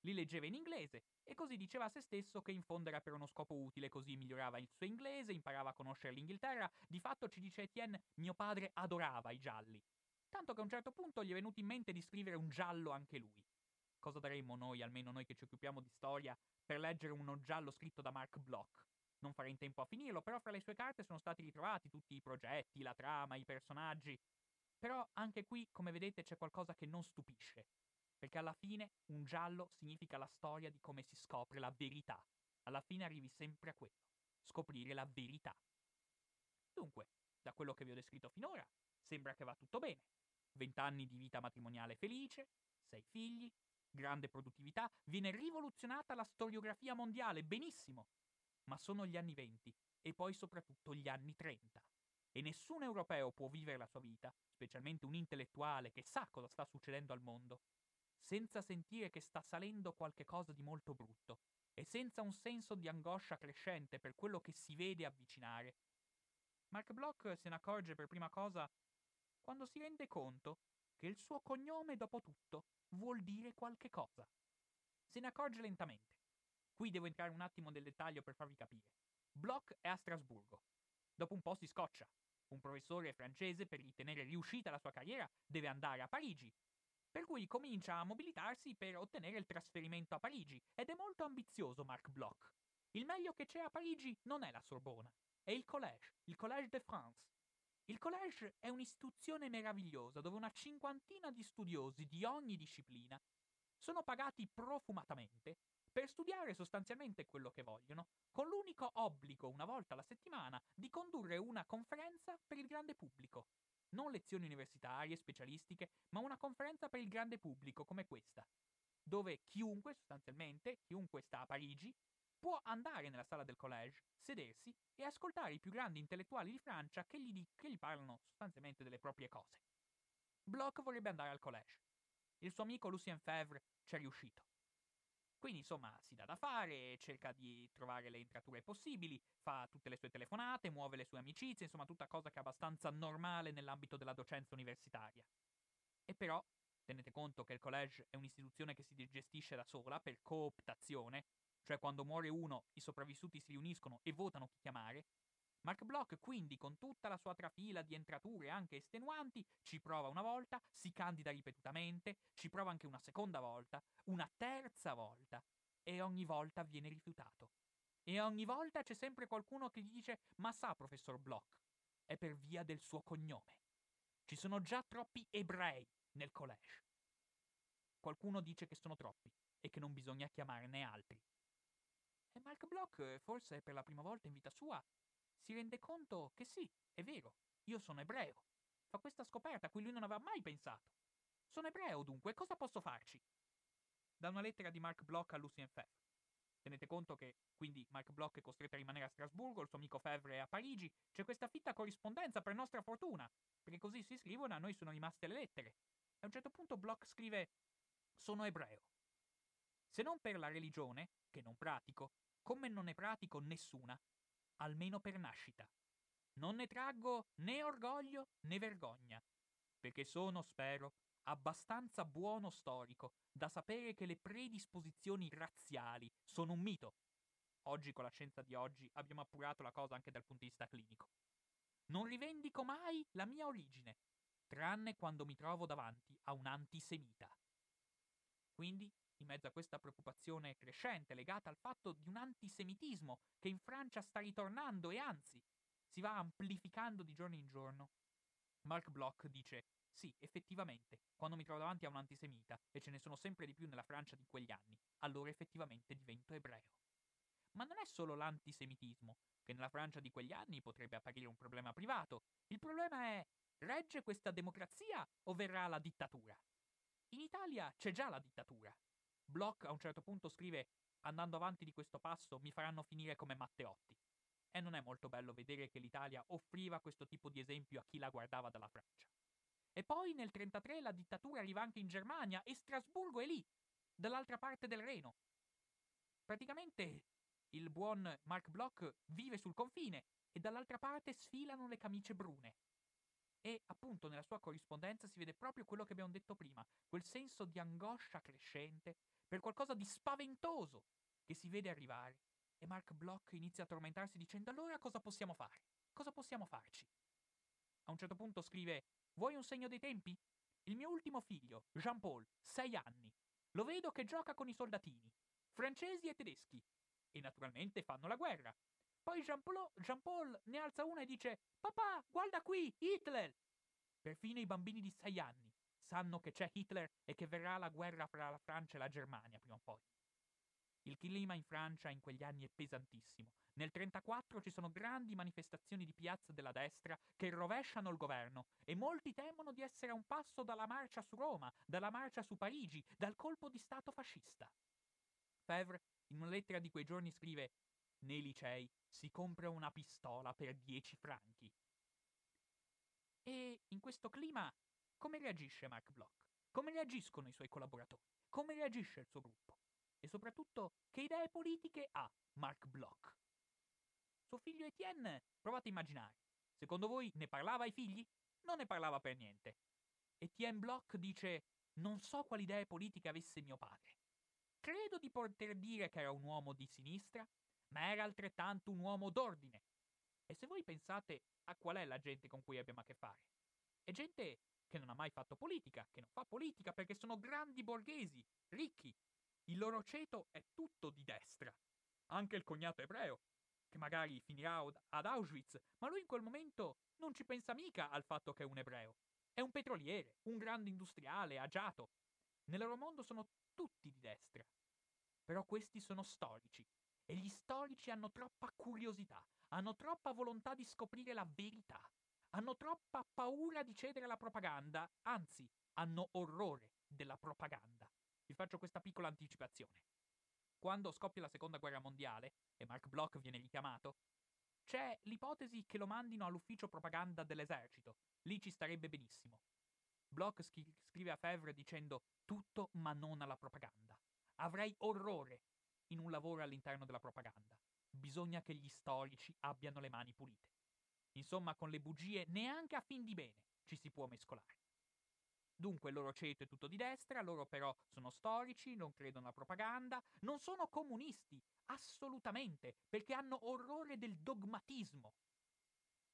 Li leggeva in inglese. E così diceva a se stesso che in fondo era per uno scopo utile, così migliorava il suo inglese, imparava a conoscere l'Inghilterra. Di fatto, ci dice Etienne, mio padre adorava i gialli. Tanto che a un certo punto gli è venuto in mente di scrivere un giallo anche lui. Cosa daremmo noi, almeno noi che ci occupiamo di storia, per leggere uno giallo scritto da Marc Bloch? Non farei in tempo a finirlo, però fra le sue carte sono stati ritrovati tutti i progetti, la trama, i personaggi. Però anche qui, come vedete, c'è qualcosa che non stupisce. Perché alla fine un giallo significa la storia di come si scopre la verità. Alla fine arrivi sempre a quello, scoprire la verità. Dunque, da quello che vi ho descritto finora, sembra che va tutto bene. 20 anni di vita matrimoniale felice, 6 figli, grande produttività, viene rivoluzionata la storiografia mondiale, benissimo. Ma sono gli anni '20 e poi soprattutto gli anni '30. E nessun europeo può vivere la sua vita, specialmente un intellettuale che sa cosa sta succedendo al mondo, senza sentire che sta salendo qualche cosa di molto brutto e senza un senso di angoscia crescente per quello che si vede avvicinare. Marc Bloch se ne accorge per prima cosa quando si rende conto che il suo cognome, dopo tutto, vuol dire qualche cosa. Se ne accorge lentamente. Qui devo entrare un attimo nel dettaglio per farvi capire. Bloch è a Strasburgo. Dopo un po' si scoccia. Un professore francese, per ritenere riuscita la sua carriera, deve andare a Parigi, per cui comincia a mobilitarsi per ottenere il trasferimento a Parigi, ed è molto ambizioso Marc Bloch. Il meglio che c'è a Parigi non è la Sorbona, è il Collège de France. Il Collège è un'istituzione meravigliosa dove una 50ina di studiosi di ogni disciplina sono pagati profumatamente per studiare sostanzialmente quello che vogliono, con l'unico obbligo, una volta alla settimana, di condurre una conferenza per il grande pubblico. Non lezioni universitarie, specialistiche, ma una conferenza per il grande pubblico come questa, dove chiunque, sostanzialmente, chiunque sta a Parigi, può andare nella sala del collège, sedersi e ascoltare i più grandi intellettuali di Francia che gli parlano sostanzialmente delle proprie cose. Bloch vorrebbe andare al collège. Il suo amico Lucien Febvre ci è riuscito. Quindi, insomma, si dà da fare, cerca di trovare le entrature possibili, fa tutte le sue telefonate, muove le sue amicizie, insomma, tutta cosa che è abbastanza normale nell'ambito della docenza universitaria. E però, Tenete conto che il college è un'istituzione che si gestisce da sola per cooptazione, cioè quando muore uno i sopravvissuti si riuniscono e votano chi chiamare. Marc Bloch quindi, con tutta la sua trafila di entrature anche estenuanti, ci prova una volta, si candida ripetutamente, ci prova anche una seconda volta, una terza volta, e ogni volta viene rifiutato. E ogni volta c'è sempre qualcuno che gli dice «Ma sa, professor Bloch, è per via del suo cognome. Ci sono già troppi ebrei nel college». Qualcuno dice che sono troppi e che non bisogna chiamarne altri. E Marc Bloch, forse per la prima volta in vita sua, si rende conto che sì, è vero, io sono ebreo. Fa questa scoperta a cui lui non aveva mai pensato. Sono ebreo, dunque, cosa posso farci? Da una lettera di Marc Bloch a Lucien Febvre. Tenete conto che, quindi, Marc Bloch è costretto a rimanere a Strasburgo, il suo amico Febvre è a Parigi, c'è questa fitta corrispondenza per nostra fortuna, perché così si scrivono e a noi sono rimaste le lettere. A un certo punto Bloch scrive «Sono ebreo». Se non per la religione, che non pratico, come non ne pratico nessuna, almeno per nascita. Non ne traggo né orgoglio né vergogna, perché sono, spero, abbastanza buono storico da sapere che le predisposizioni razziali sono un mito. Oggi, con la scienza di oggi, abbiamo appurato la cosa anche dal punto di vista clinico. Non rivendico mai la mia origine, tranne quando mi trovo davanti a un antisemita. Quindi, in mezzo a questa preoccupazione crescente legata al fatto di un antisemitismo che in Francia sta ritornando e anzi si va amplificando di giorno in giorno, Marc Bloch dice «Sì, effettivamente, quando mi trovo davanti a un antisemita, e ce ne sono sempre di più nella Francia di quegli anni, allora effettivamente divento ebreo». Ma non è solo l'antisemitismo, che nella Francia di quegli anni potrebbe apparire un problema privato. Il problema è «Regge questa democrazia o verrà la dittatura?». In Italia c'è già la dittatura. Bloch a un certo punto scrive «Andando avanti di questo passo mi faranno finire come Matteotti». E non è molto bello vedere che l'Italia offriva questo tipo di esempio a chi la guardava dalla Francia. E poi nel 1933 la dittatura arriva anche in Germania e Strasburgo è lì, dall'altra parte del Reno. Praticamente il buon Marc Bloch vive sul confine e dall'altra parte sfilano le camicie brune. E appunto nella sua corrispondenza si vede proprio quello che abbiamo detto prima, quel senso di angoscia crescente per qualcosa di spaventoso che si vede arrivare, e Marc Bloch inizia a tormentarsi dicendo «Allora cosa possiamo fare? Cosa possiamo farci?» A un certo punto scrive «Vuoi un segno dei tempi? Il mio ultimo figlio, Jean-Paul, 6 anni, lo vedo che gioca con i soldatini, francesi e tedeschi, e naturalmente fanno la guerra. Poi Jean-Paul ne alza una e dice «Papà, guarda qui, Hitler!» Perfino i bambini di 6 anni sanno che c'è Hitler e che verrà la guerra fra la Francia e la Germania prima o poi. Il clima in Francia in quegli anni è pesantissimo. Nel 1934 ci sono grandi manifestazioni di piazza della destra che rovesciano il governo e molti temono di essere a un passo dalla marcia su Roma, dalla marcia su Parigi, dal colpo di stato fascista. Febvre, in una lettera di quei giorni, scrive «Nei licei si compra una pistola per 10 franchi». E in questo clima come reagisce Marc Bloch? Come reagiscono i suoi collaboratori? Come reagisce il suo gruppo? E soprattutto, che idee politiche ha Marc Bloch? Suo figlio Etienne, provate a immaginare. Secondo voi ne parlava ai figli? Non ne parlava per niente. Etienne Bloch dice «Non so quali idee politiche avesse mio padre. Credo di poter dire che era un uomo di sinistra, ma era altrettanto un uomo d'ordine». E se voi pensate a qual è la gente con cui abbiamo a che fare, è gente che non ha mai fatto politica, che non fa politica perché sono grandi borghesi, ricchi. Il loro ceto è tutto di destra. Anche il cognato ebreo, che magari finirà ad Auschwitz, ma lui in quel momento non ci pensa mica al fatto che è un ebreo. È un petroliere, un grande industriale, agiato. Nel loro mondo sono tutti di destra. Però questi sono storici. E gli storici hanno troppa curiosità, hanno troppa volontà di scoprire la verità, hanno troppa paura di cedere alla propaganda, anzi, hanno orrore della propaganda. Vi faccio questa piccola anticipazione. Quando scoppia la Seconda Guerra Mondiale, e Marc Bloch viene richiamato, c'è l'ipotesi che lo mandino all'ufficio propaganda dell'esercito, lì ci starebbe benissimo. Bloch scrive a Febvre dicendo «tutto ma non alla propaganda. Avrei orrore in un lavoro all'interno della propaganda. Bisogna che gli storici abbiano le mani pulite». Insomma, con le bugie neanche a fin di bene ci si può mescolare. Dunque il loro ceto è tutto di destra, loro però sono storici, non credono alla propaganda, non sono comunisti, assolutamente, perché hanno orrore del dogmatismo.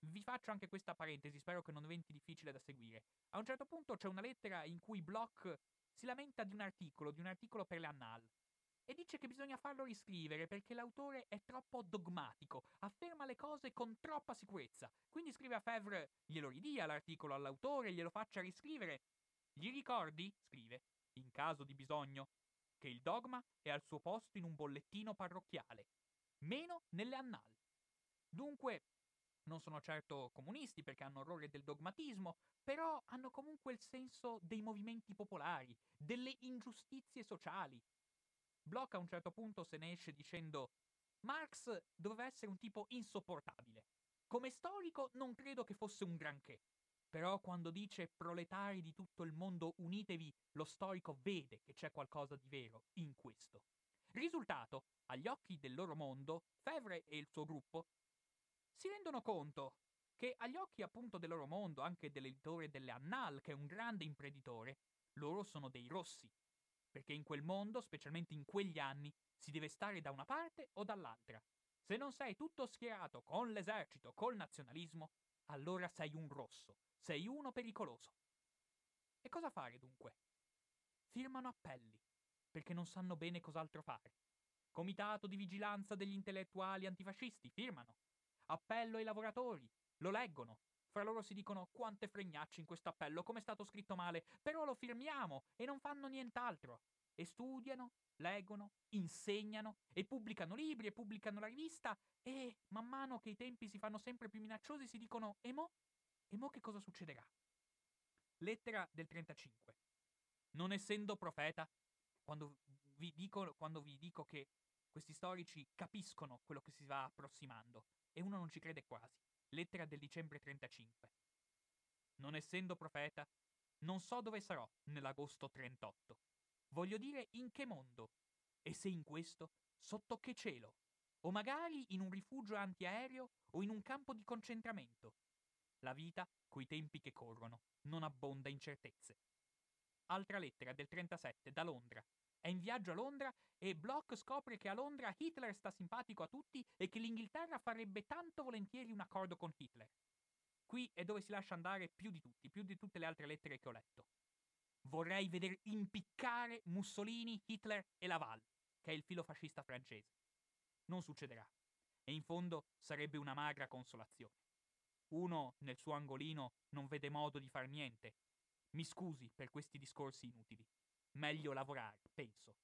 Vi faccio anche questa parentesi, spero che non diventi difficile da seguire. A un certo punto c'è una lettera in cui Bloch si lamenta di un articolo per Le Annales, e dice che bisogna farlo riscrivere perché l'autore è troppo dogmatico, afferma le cose con troppa sicurezza. Quindi scrive a Febvre, glielo ridia l'articolo all'autore, glielo faccia riscrivere. Gli ricordi, scrive, in caso di bisogno, che il dogma è al suo posto in un bollettino parrocchiale, meno nelle annali. Dunque, non sono certo comunisti perché hanno orrore del dogmatismo, però hanno comunque il senso dei movimenti popolari, delle ingiustizie sociali. Bloch a un certo punto se ne esce dicendo «Marx doveva essere un tipo insopportabile. Come storico non credo che fosse un granché. Però quando dice proletari di tutto il mondo unitevi, lo storico vede che c'è qualcosa di vero in questo». Risultato, agli occhi del loro mondo, Febvre e il suo gruppo si rendono conto che agli occhi appunto del loro mondo, anche dell'editore delle Annales, che è un grande imprenditore, loro sono dei rossi. Perché in quel mondo, specialmente in quegli anni, si deve stare da una parte o dall'altra. Se non sei tutto schierato con l'esercito, col nazionalismo, allora sei un rosso, sei uno pericoloso. E cosa fare dunque? Firmano appelli, perché non sanno bene cos'altro fare. Comitato di vigilanza degli intellettuali antifascisti, firmano. Appello ai lavoratori, lo leggono. Fra loro si dicono quante fregnacce in questo appello, come è stato scritto male, però lo firmiamo e non fanno nient'altro. E studiano, leggono, insegnano e pubblicano libri e pubblicano la rivista e man mano che i tempi si fanno sempre più minacciosi si dicono e mo che cosa succederà? Lettera del 35. Non essendo profeta, quando vi dico che questi storici capiscono quello che si va approssimando e uno non ci crede quasi. Lettera del dicembre 35. Non essendo profeta, non so dove sarò nell'agosto 38. Voglio dire in che mondo, e se in questo, sotto che cielo, o magari in un rifugio antiaereo o in un campo di concentramento. La vita, coi tempi che corrono, non abbonda in certezze. Altra lettera del 37, da Londra. È in viaggio a Londra e Bloch scopre che a Londra Hitler sta simpatico a tutti e che l'Inghilterra farebbe tanto volentieri un accordo con Hitler. Qui è dove si lascia andare più di tutti, più di tutte le altre lettere che ho letto. Vorrei veder impiccare Mussolini, Hitler e Laval, che è il filofascista francese. Non succederà. E in fondo sarebbe una magra consolazione. Uno, nel suo angolino, non vede modo di far niente. Mi scusi per questi discorsi inutili. Meglio lavorare, penso.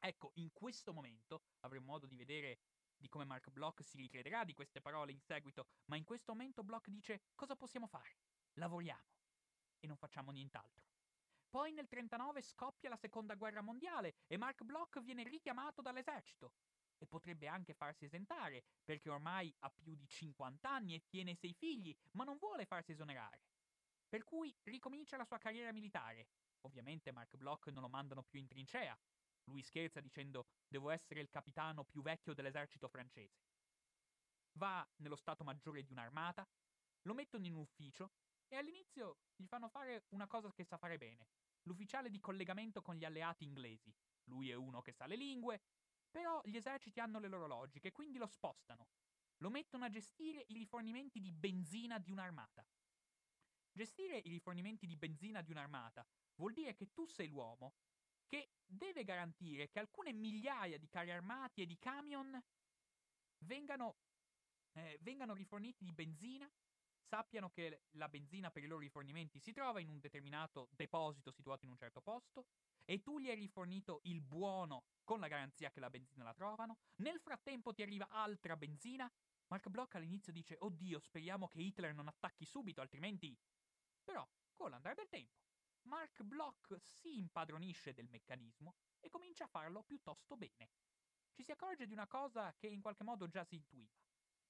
Ecco, in questo momento avremo modo di vedere di come Marc Bloch si ricrederà di queste parole in seguito, ma in questo momento Bloch dice cosa possiamo fare? Lavoriamo. E non facciamo nient'altro. Poi nel 39 scoppia la seconda guerra mondiale e Marc Bloch viene richiamato dall'esercito. E potrebbe anche farsi esentare, perché ormai ha più di 50 anni e tiene 6 figli, ma non vuole farsi esonerare. Per cui ricomincia la sua carriera militare. Ovviamente Marc Bloch non lo mandano più in trincea. Lui scherza dicendo «Devo essere il capitano più vecchio dell'esercito francese». Va nello stato maggiore di un'armata, lo mettono in un ufficio e all'inizio gli fanno fare una cosa che sa fare bene. L'ufficiale di collegamento con gli alleati inglesi. Lui è uno che sa le lingue, però gli eserciti hanno le loro logiche, quindi lo spostano. Lo mettono a gestire i rifornimenti di benzina di un'armata. Gestire i rifornimenti di benzina di un'armata vuol dire che tu sei l'uomo che deve garantire che alcune migliaia di carri armati e di camion vengano riforniti di benzina, sappiano che la benzina per i loro rifornimenti si trova in un determinato deposito situato in un certo posto e tu gli hai rifornito il buono con la garanzia che la benzina la trovano. Nel frattempo ti arriva altra benzina. Marc Bloch all'inizio dice «Oddio, speriamo che Hitler non attacchi subito, altrimenti...» Però, con l'andare del tempo, Marc Bloch si impadronisce del meccanismo e comincia a farlo piuttosto bene. Ci si accorge di una cosa che in qualche modo già si intuiva,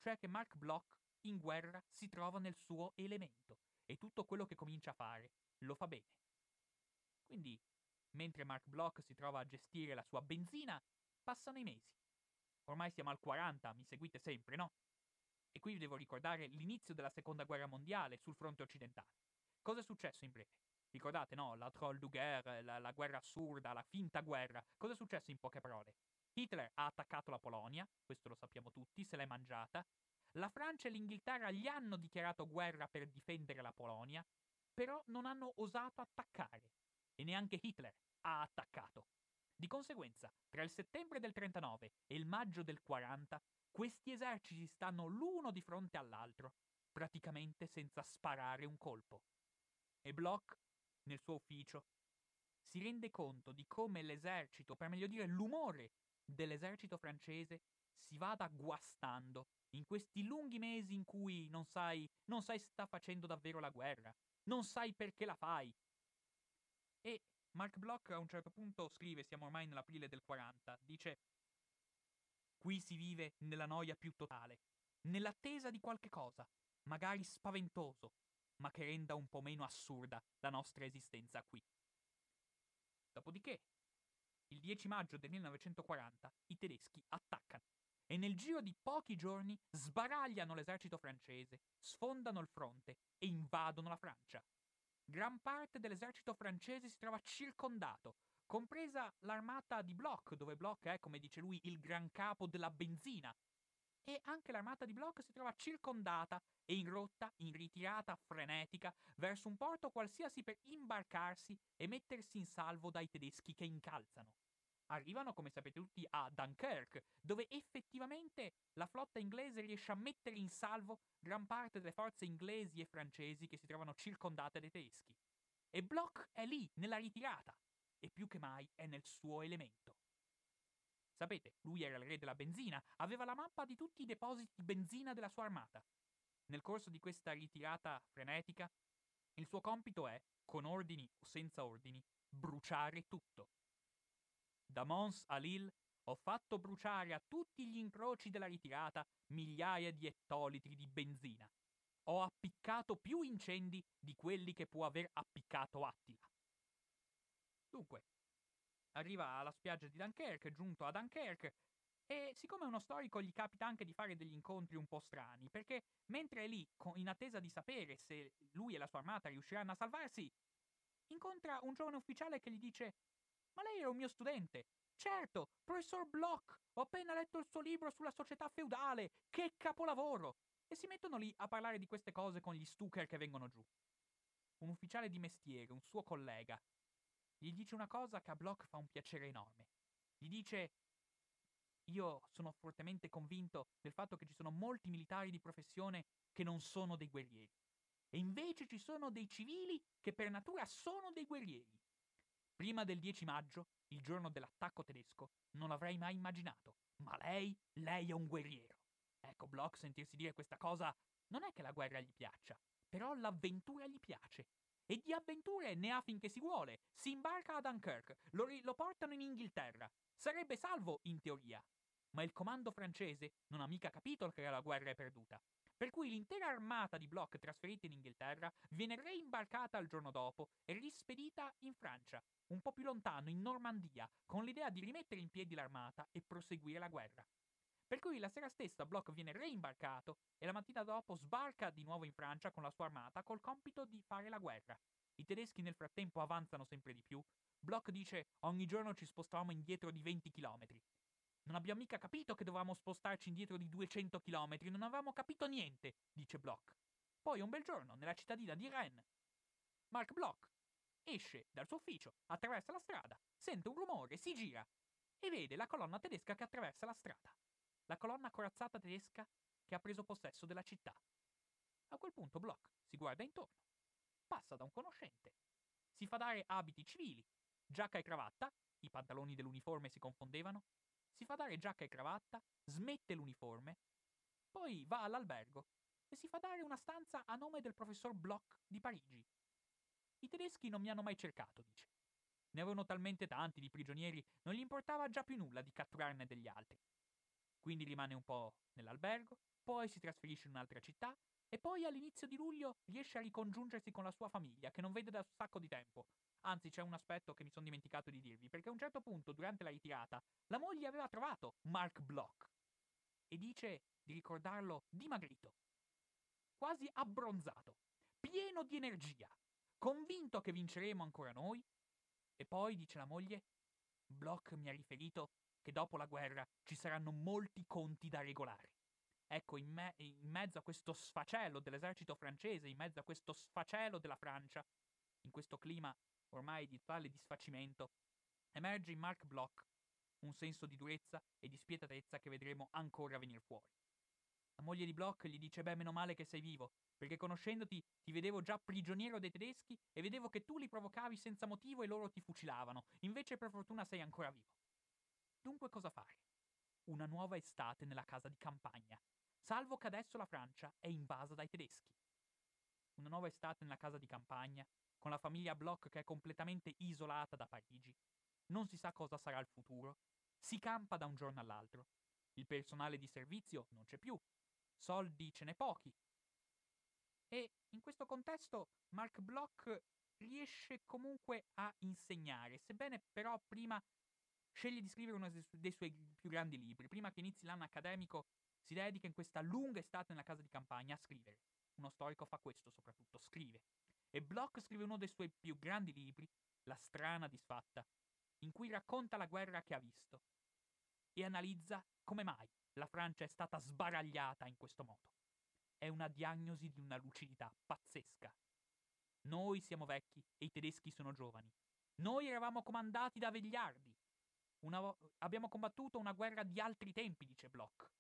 cioè che Marc Bloch in guerra si trova nel suo elemento e tutto quello che comincia a fare lo fa bene. Quindi, mentre Marc Bloch si trova a gestire la sua benzina, passano i mesi. Ormai siamo al 40, mi seguite sempre, no? E qui vi devo ricordare l'inizio della Seconda Guerra Mondiale sul fronte occidentale. Cosa è successo in breve? Ricordate, no? La Troll du Guerre, la guerra assurda, la finta guerra. Cosa è successo in poche parole? Hitler ha attaccato la Polonia, questo lo sappiamo tutti, se l'è mangiata. La Francia e l'Inghilterra gli hanno dichiarato guerra per difendere la Polonia, però non hanno osato attaccare. E neanche Hitler ha attaccato. Di conseguenza, tra il settembre del 39 e il maggio del 40, questi eserciti stanno l'uno di fronte all'altro, praticamente senza sparare un colpo. E Bloch, nel suo ufficio, si rende conto di come l'esercito, per meglio dire l'umore dell'esercito francese, si vada guastando in questi lunghi mesi in cui non sai se sta facendo davvero la guerra, non sai perché la fai. E Marc Bloch a un certo punto scrive, siamo ormai nell'aprile del 40, dice: «Qui si vive nella noia più totale, nell'attesa di qualche cosa, magari spaventoso, ma che renda un po' meno assurda la nostra esistenza qui». Dopodiché, il 10 maggio del 1940, i tedeschi attaccano e nel giro di pochi giorni sbaragliano l'esercito francese, sfondano il fronte e invadono la Francia. Gran parte dell'esercito francese si trova circondato, compresa l'armata di Bloch, dove Bloch è, come dice lui, il gran capo della benzina. E anche l'armata di Bloch si trova circondata e in rotta, in ritirata frenetica, verso un porto qualsiasi per imbarcarsi e mettersi in salvo dai tedeschi che incalzano. Arrivano, come sapete tutti, a Dunkerque, dove effettivamente la flotta inglese riesce a mettere in salvo gran parte delle forze inglesi e francesi che si trovano circondate dai tedeschi. E Bloch è lì, nella ritirata, e più che mai è nel suo elemento. Sapete, lui era il re della benzina, aveva la mappa di tutti i depositi di benzina della sua armata. Nel corso di questa ritirata frenetica, il suo compito è, con ordini o senza ordini, bruciare tutto. Da Mons a Lille ho fatto bruciare a tutti gli incroci della ritirata migliaia di ettolitri di benzina. Ho appiccato più incendi di quelli che può aver appiccato Attila. Dunque, arriva alla spiaggia di Dunkerque, giunto a Dunkerque, e siccome è uno storico gli capita anche di fare degli incontri un po' strani, perché mentre è lì, in attesa di sapere se lui e la sua armata riusciranno a salvarsi, incontra un giovane ufficiale che gli dice: «Ma lei era un mio studente». «Certo, professor Bloch, ho appena letto il suo libro sulla società feudale, che capolavoro!» E si mettono lì a parlare di queste cose con gli Stucker che vengono giù. Un ufficiale di mestiere, un suo collega, gli dice una cosa che a Bloch fa un piacere enorme. Gli dice: «Io sono fortemente convinto del fatto che ci sono molti militari di professione che non sono dei guerrieri, e invece ci sono dei civili che per natura sono dei guerrieri. Prima del 10 maggio, il giorno dell'attacco tedesco, non l'avrei mai immaginato, ma lei è un guerriero». Ecco, Bloch sentirsi dire questa cosa non è che la guerra gli piaccia, però l'avventura gli piace. E di avventure ne ha finché si vuole. Si imbarca a Dunkerque, lo portano in Inghilterra. Sarebbe salvo, in teoria. Ma il comando francese non ha mica capito che la guerra è perduta. Per cui l'intera armata di Bloch trasferita in Inghilterra viene reimbarcata il giorno dopo e rispedita in Francia, un po' più lontano, in Normandia, con l'idea di rimettere in piedi l'armata e proseguire la guerra. Per cui la sera stessa Bloch viene reimbarcato e la mattina dopo sbarca di nuovo in Francia con la sua armata col compito di fare la guerra. I tedeschi nel frattempo avanzano sempre di più. Bloch dice: «Ogni giorno ci spostavamo indietro di 20 chilometri. Non abbiamo mica capito che dovevamo spostarci indietro di 200 chilometri, non avevamo capito niente», dice Bloch. Poi un bel giorno, nella cittadina di Rennes, Marc Bloch esce dal suo ufficio, attraversa la strada, sente un rumore, si gira e vede la colonna tedesca che attraversa la strada. La colonna corazzata tedesca che ha preso possesso della città. A quel punto Bloch si guarda intorno, passa da un conoscente, si fa dare abiti civili, giacca e cravatta, i pantaloni dell'uniforme si confondevano, si fa dare giacca e cravatta, smette l'uniforme, poi va all'albergo e si fa dare una stanza a nome del professor Bloch di Parigi. «I tedeschi non mi hanno mai cercato», dice. «Ne avevano talmente tanti di prigionieri, non gli importava già più nulla di catturarne degli altri». Quindi rimane un po' nell'albergo, poi si trasferisce in un'altra città e poi all'inizio di luglio riesce a ricongiungersi con la sua famiglia, che non vede da un sacco di tempo. Anzi, c'è un aspetto che mi sono dimenticato di dirvi, perché a un certo punto, durante la ritirata, la moglie aveva trovato Marc Bloch e dice di ricordarlo dimagrito, quasi abbronzato, pieno di energia, Convinto che vinceremo ancora noi? E poi, dice la moglie, Bloch mi ha riferito che dopo la guerra ci saranno molti conti da regolare. Ecco, in mezzo a questo sfacelo dell'esercito francese, in mezzo a questo sfacelo della Francia, in questo clima ormai di tale disfacimento, emerge in Marc Bloch un senso di durezza e di spietatezza che vedremo ancora venir fuori. La moglie di Bloch gli dice, beh, meno male che sei vivo, perché conoscendoti ti vedevo già prigioniero dei tedeschi e vedevo che tu li provocavi senza motivo e loro ti fucilavano, invece per fortuna sei ancora vivo. Dunque cosa fare? Una nuova estate nella casa di campagna, salvo che adesso la Francia è invasa dai tedeschi. Una nuova estate nella casa di campagna, con la famiglia Bloch che è completamente isolata da Parigi. Non si sa cosa sarà il futuro, si campa da un giorno all'altro. Il personale di servizio non c'è più, soldi ce n'è pochi. E in questo contesto Marc Bloch riesce comunque a insegnare, sebbene però prima sceglie di scrivere uno dei suoi più grandi libri. Prima che inizi l'anno accademico si dedica in questa lunga estate nella casa di campagna a scrivere. Uno storico fa questo soprattutto, scrive. E Bloch scrive uno dei suoi più grandi libri, La strana disfatta, in cui racconta la guerra che ha visto e analizza come mai la Francia è stata sbaragliata in questo modo. È una diagnosi di una lucidità pazzesca. Noi siamo vecchi e i tedeschi sono giovani. Noi eravamo comandati da vegliardi. Abbiamo combattuto una guerra di altri tempi, dice Bloch.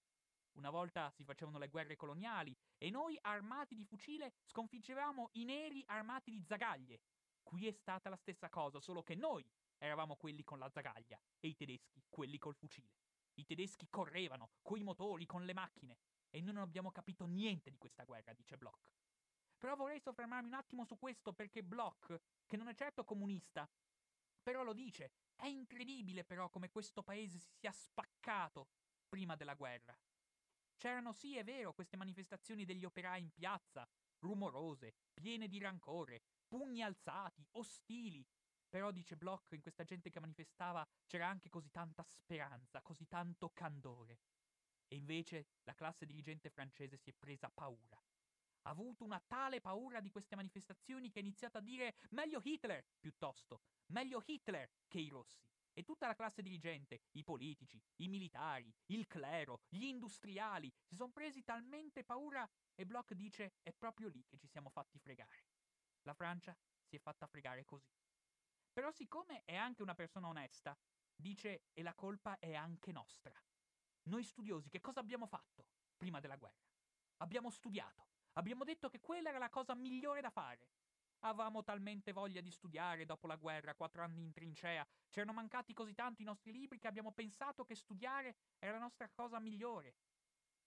Una volta si facevano le guerre coloniali e noi, armati di fucile, sconfiggevamo i neri armati di zagaglie. Qui è stata la stessa cosa, solo che noi eravamo quelli con la zagaglia e i tedeschi quelli col fucile. I tedeschi correvano, coi motori, con le macchine. E noi non abbiamo capito niente di questa guerra, dice Bloch. Però vorrei soffermarmi un attimo su questo, perché Bloch, che non è certo comunista, però lo dice. È incredibile però come questo paese si sia spaccato prima della guerra. C'erano, sì, è vero, queste manifestazioni degli operai in piazza, rumorose, piene di rancore, pugni alzati, ostili. Però, dice Bloch, in questa gente che manifestava c'era anche così tanta speranza, così tanto candore. E invece la classe dirigente francese si è presa paura. Ha avuto una tale paura di queste manifestazioni che ha iniziato a dire «meglio Hitler» piuttosto, «meglio Hitler» che i rossi. E tutta la classe dirigente, i politici, i militari, il clero, gli industriali, si sono presi talmente paura e Bloch dice «è proprio lì che ci siamo fatti fregare». La Francia si è fatta fregare così. Però siccome è anche una persona onesta, dice «e la colpa è anche nostra». Noi studiosi che cosa abbiamo fatto prima della guerra? Abbiamo studiato, abbiamo detto che quella era la cosa migliore da fare. Avevamo talmente voglia di studiare dopo la guerra, 4 anni in trincea, c'erano mancati così tanto i nostri libri che abbiamo pensato che studiare era la nostra cosa migliore.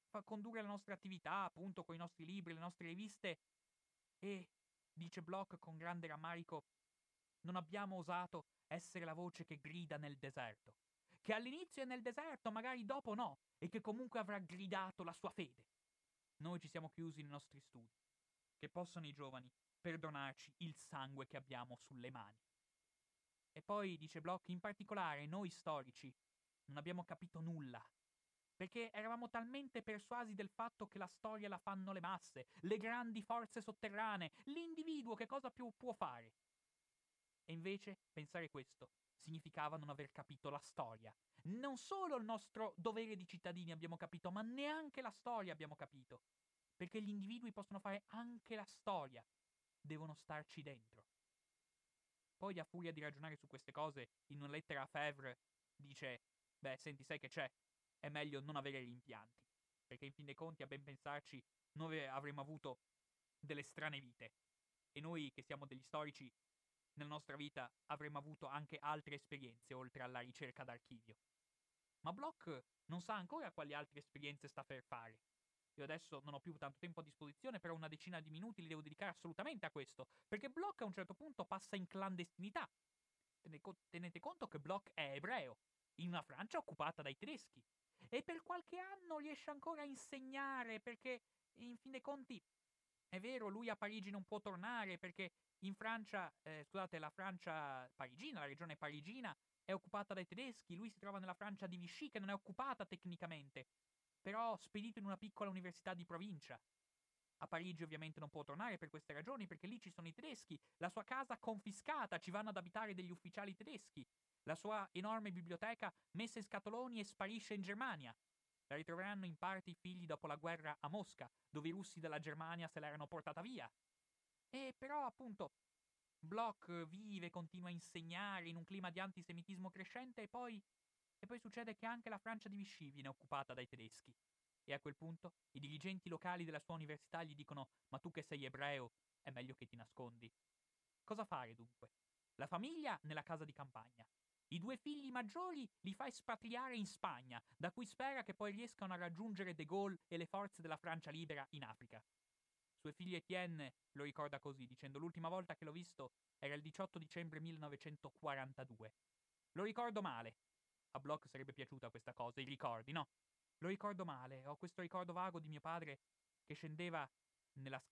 Fa condurre la nostra attività, appunto, con i nostri libri, le nostre riviste e, dice Bloch con grande rammarico, non abbiamo osato essere la voce che grida nel deserto. Che all'inizio è nel deserto, magari dopo no, e che comunque avrà gridato la sua fede. Noi ci siamo chiusi nei nostri studi. Che possano i giovani perdonarci il sangue che abbiamo sulle mani. E poi, dice Bloch, in particolare noi storici non abbiamo capito nulla, perché eravamo talmente persuasi del fatto che la storia la fanno le masse, le grandi forze sotterranee, l'individuo che cosa più può fare. E invece, pensare questo significava non aver capito la storia. Non solo il nostro dovere di cittadini abbiamo capito, ma neanche la storia abbiamo capito. Perché gli individui possono fare anche la storia. Devono starci dentro. Poi, a furia di ragionare su queste cose, in una lettera a Febvre dice «Beh, senti, sai che c'è? È meglio non avere rimpianti, perché in fin dei conti, a ben pensarci, noi avremmo avuto delle strane vite. E noi, che siamo degli storici, nella nostra vita avremmo avuto anche altre esperienze oltre alla ricerca d'archivio». Ma Bloch non sa ancora quali altre esperienze sta per fare. Io adesso non ho più tanto tempo a disposizione, però una decina di minuti li devo dedicare assolutamente a questo, perché Bloch a un certo punto passa in clandestinità. Tenete conto che Bloch è ebreo, in una Francia occupata dai tedeschi, e per qualche anno riesce ancora a insegnare, perché in fin dei conti è vero, lui a Parigi non può tornare, perché in Francia, la Francia parigina, la regione parigina, è occupata dai tedeschi, lui si trova nella Francia di Vichy, che non è occupata tecnicamente, però spedito in una piccola università di provincia. A Parigi ovviamente non può tornare per queste ragioni, perché lì ci sono i tedeschi, la sua casa confiscata, ci vanno ad abitare degli ufficiali tedeschi, la sua enorme biblioteca messa in scatoloni e sparisce in Germania. La ritroveranno in parte i figli dopo la guerra a Mosca, dove i russi dalla Germania se l'erano portata via. E però, appunto, Bloch vive, continua a insegnare in un clima di antisemitismo crescente e poi succede che anche la Francia di Vichy viene occupata dai tedeschi. E a quel punto i dirigenti locali della sua università gli dicono: ma tu che sei ebreo, è meglio che ti nascondi. Cosa fare dunque? La famiglia nella casa di campagna. I 2 figli maggiori li fa espatriare in Spagna, da cui spera che poi riescano a raggiungere De Gaulle e le forze della Francia libera in Africa. Suo figlio Etienne lo ricorda così, dicendo: l'ultima volta che l'ho visto era il 18 dicembre 1942. Lo ricordo male. A Bloch sarebbe piaciuta questa cosa, i ricordi, no? Lo ricordo male, ho questo ricordo vago di mio padre che scendeva nella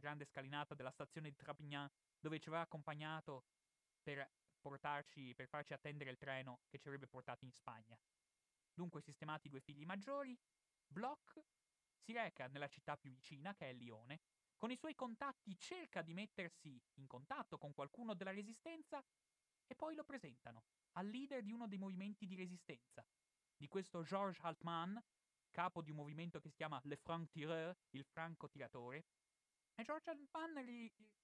grande scalinata della stazione di Trapignan, dove ci aveva accompagnato per farci attendere il treno che ci avrebbe portati in Spagna. Dunque, sistemati i 2 figli maggiori, Bloch si reca nella città più vicina, che è Lione. Con i suoi contatti cerca di mettersi in contatto con qualcuno della Resistenza e poi lo presentano al leader di uno dei movimenti di resistenza, di questo Georges Altman, capo di un movimento che si chiama Le Franc Tireur, il franco tiratore. E Georges Altman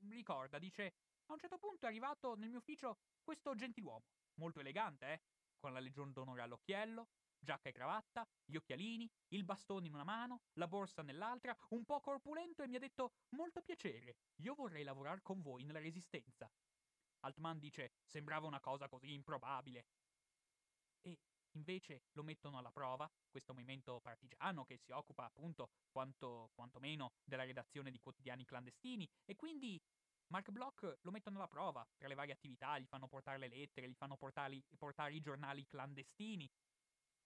ricorda, dice: a un certo punto è arrivato nel mio ufficio questo gentiluomo, molto elegante, con la Legion d'onore all'occhiello, giacca e cravatta, gli occhialini, il bastone in una mano, la borsa nell'altra, un po' corpulento, e mi ha detto: molto piacere, io vorrei lavorare con voi nella Resistenza. Altman dice: sembrava una cosa così improbabile. E invece lo mettono alla prova, questo movimento partigiano che si occupa appunto quantomeno della redazione di quotidiani clandestini, e quindi Marc Bloch lo mettono alla prova tra le varie attività, gli fanno portare le lettere, gli fanno portare i giornali clandestini,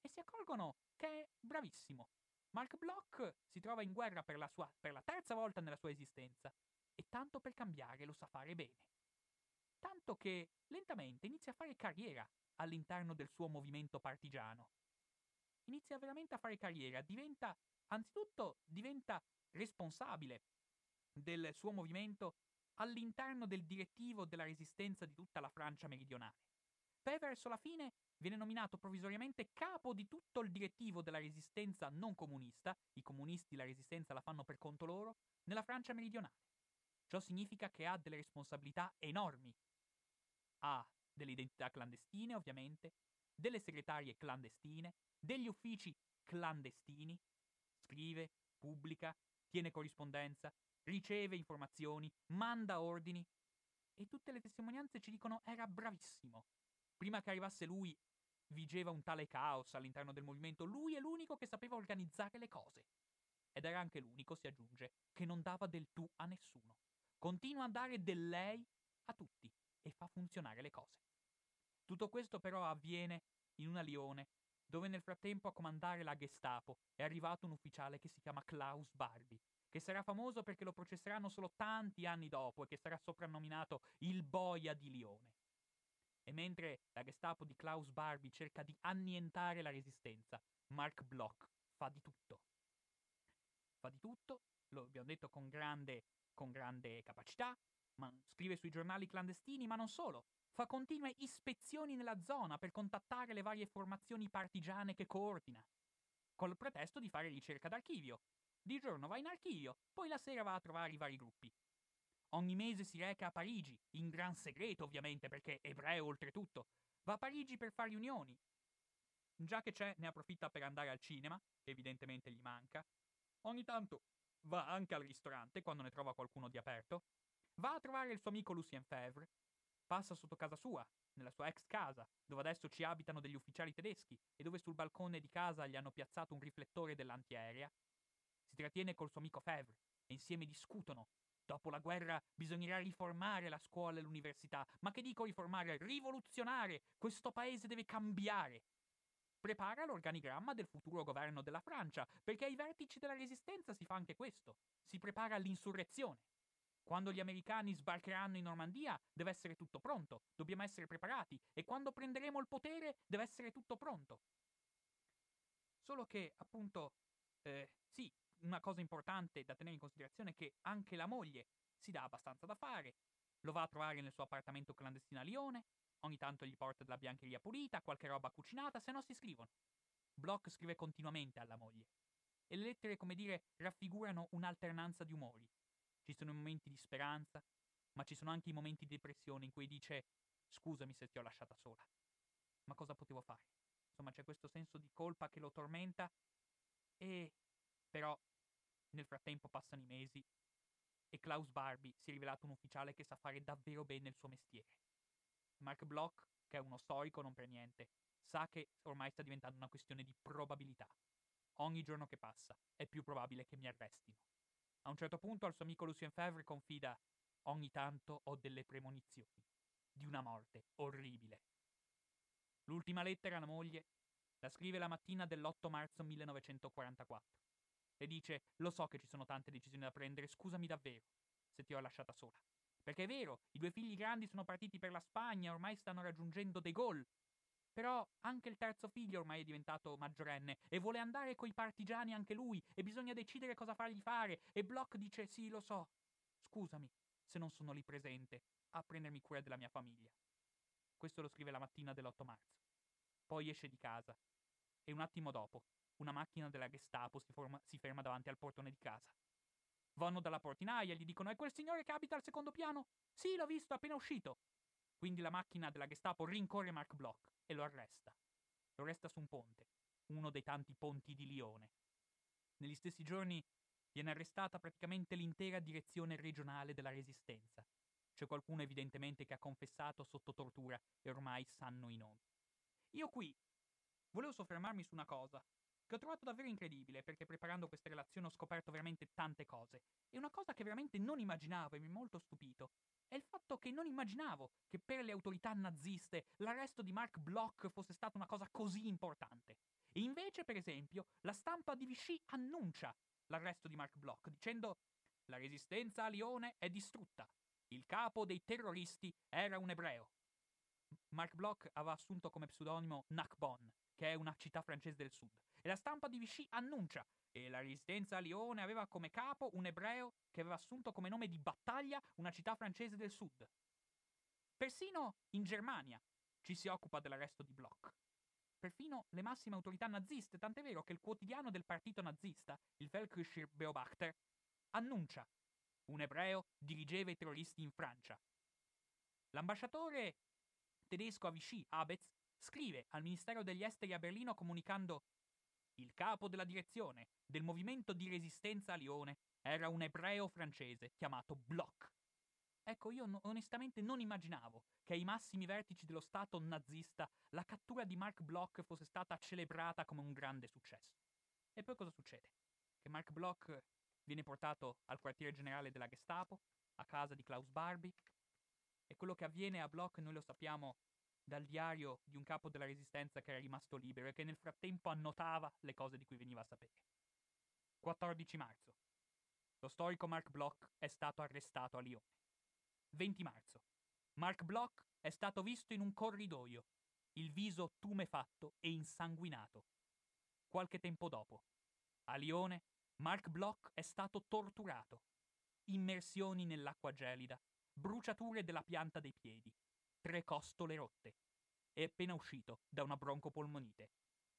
e si accorgono che è bravissimo. Marc Bloch si trova in guerra per la terza volta nella sua esistenza, e tanto per cambiare lo sa fare bene. Tanto che lentamente inizia a fare carriera all'interno del suo movimento partigiano. Inizia veramente a fare carriera, diventa responsabile del suo movimento all'interno del direttivo della resistenza di tutta la Francia meridionale. Poi verso la fine viene nominato provvisoriamente capo di tutto il direttivo della resistenza non comunista, i comunisti la resistenza la fanno per conto loro, nella Francia meridionale. Ciò significa che ha delle responsabilità enormi. Ha delle identità clandestine, ovviamente, delle segretarie clandestine, degli uffici clandestini, scrive, pubblica, tiene corrispondenza, riceve informazioni, manda ordini, e tutte le testimonianze ci dicono: era bravissimo. Prima che arrivasse lui vigeva un tale caos all'interno del movimento, lui è l'unico che sapeva organizzare le cose. Ed era anche l'unico, si aggiunge, che non dava del tu a nessuno. Continua a dare del lei a tutti e fa funzionare le cose. Tutto questo però avviene in una Lione, dove nel frattempo a comandare la Gestapo è arrivato un ufficiale che si chiama Klaus Barbie, che sarà famoso perché lo processeranno solo tanti anni dopo e che sarà soprannominato il boia di Lione. E mentre la Gestapo di Klaus Barbie cerca di annientare la resistenza, Marc Bloch fa di tutto. Lo abbiamo detto con grande capacità, ma scrive sui giornali clandestini, ma non solo. Fa continue ispezioni nella zona per contattare le varie formazioni partigiane che coordina, col pretesto di fare ricerca d'archivio. Di giorno va in archivio, poi la sera va a trovare i vari gruppi. Ogni mese si reca a Parigi, in gran segreto ovviamente, perché è ebreo oltretutto. Va a Parigi per fare riunioni. Già che c'è, ne approfitta per andare al cinema, che evidentemente gli manca. Ogni tanto va anche al ristorante, quando ne trova qualcuno di aperto. Va a trovare il suo amico Lucien Febvre. Passa sotto casa sua, nella sua ex casa, dove adesso ci abitano degli ufficiali tedeschi e dove sul balcone di casa gli hanno piazzato un riflettore dell'antiaerea. Si trattiene col suo amico Febvre e insieme discutono. Dopo la guerra bisognerà riformare la scuola e l'università. Ma che dico riformare? Rivoluzionare! Questo paese deve cambiare! Prepara l'organigramma del futuro governo della Francia, perché ai vertici della resistenza si fa anche questo. Si prepara l'insurrezione. Quando gli americani sbarcheranno in Normandia deve essere tutto pronto, dobbiamo essere preparati, e quando prenderemo il potere deve essere tutto pronto. Solo che, appunto, sì, una cosa importante da tenere in considerazione è che anche la moglie si dà abbastanza da fare, lo va a trovare nel suo appartamento clandestino a Lione, ogni tanto gli porta della biancheria pulita, qualche roba cucinata, se no si scrivono. Bloch scrive continuamente alla moglie, e le lettere, come dire, raffigurano un'alternanza di umori. Ci sono i momenti di speranza, ma ci sono anche i momenti di depressione in cui dice «Scusami se ti ho lasciata sola, ma cosa potevo fare?» Insomma, c'è questo senso di colpa che lo tormenta e... Però, nel frattempo passano i mesi e Klaus Barbie si è rivelato un ufficiale che sa fare davvero bene il suo mestiere. Marc Bloch, che è uno storico non per niente, sa che ormai sta diventando una questione di probabilità. Ogni giorno che passa è più probabile che mi arrestino. A un certo punto al suo amico Lucien Febvre confida «Ogni tanto ho delle premonizioni di una morte orribile». L'ultima lettera alla moglie la scrive la mattina dell'8 marzo 1944. Le dice, lo so che ci sono tante decisioni da prendere, scusami davvero se ti ho lasciata sola. Perché è vero, i due figli grandi sono partiti per la Spagna, ormai stanno raggiungendo De Gaulle. Però anche il terzo figlio ormai è diventato maggiorenne e vuole andare coi partigiani anche lui e bisogna decidere cosa fargli fare. E Bloch dice, sì, lo so, scusami se non sono lì presente a prendermi cura della mia famiglia. Questo lo scrive la mattina dell'8 marzo. Poi esce di casa e un attimo dopo una macchina della Gestapo si ferma davanti al portone di casa. Vanno dalla portinaia e gli dicono «È quel signore che abita al secondo piano?» «Sì, l'ho visto, appena uscito!» Quindi la macchina della Gestapo rincorre Marc Bloch e lo arresta. Lo arresta su un ponte, uno dei tanti ponti di Lione. Negli stessi giorni viene arrestata praticamente l'intera direzione regionale della Resistenza. C'è qualcuno evidentemente che ha confessato sotto tortura e ormai sanno i nomi. Io qui volevo soffermarmi su una cosa che ho trovato davvero incredibile perché preparando questa relazione ho scoperto veramente tante cose e una cosa che veramente non immaginavo e mi ha molto stupito è il fatto che non immaginavo che per le autorità naziste l'arresto di Marc Bloch fosse stata una cosa così importante. E invece, per esempio, la stampa di Vichy annuncia l'arresto di Marc Bloch dicendo «La resistenza a Lione è distrutta. Il capo dei terroristi era un ebreo». Marc Bloch aveva assunto come pseudonimo Narbonne, che è una città francese del sud, e la stampa di Vichy annuncia che la resistenza a Lione aveva come capo un ebreo che aveva assunto come nome di battaglia una città francese del sud. Persino in Germania ci si occupa dell'arresto di Bloch. Perfino le massime autorità naziste, tant'è vero che il quotidiano del partito nazista, il Völkischer Beobachter, annuncia un ebreo dirigeva i terroristi in Francia. L'ambasciatore tedesco a Vichy, Abetz, scrive al Ministero degli Esteri a Berlino comunicando «Il capo della direzione del movimento di resistenza a Lione era un ebreo francese chiamato Bloch». Ecco, io onestamente non immaginavo che ai massimi vertici dello Stato nazista la cattura di Marc Bloch fosse stata celebrata come un grande successo. E poi cosa succede? Che Marc Bloch viene portato al quartiere generale della Gestapo, a casa di Klaus Barbie, e quello che avviene a Bloch noi lo sappiamo dal diario di un capo della Resistenza che era rimasto libero e che nel frattempo annotava le cose di cui veniva a sapere. 14 marzo. Lo storico Marc Bloch è stato arrestato a Lione. 20 marzo. Marc Bloch è stato visto in un corridoio, il viso tumefatto e insanguinato. Qualche tempo dopo, a Lione, Marc Bloch è stato torturato, immersioni nell'acqua gelida, bruciature della pianta dei piedi, 3 costole rotte. È appena uscito da una broncopolmonite.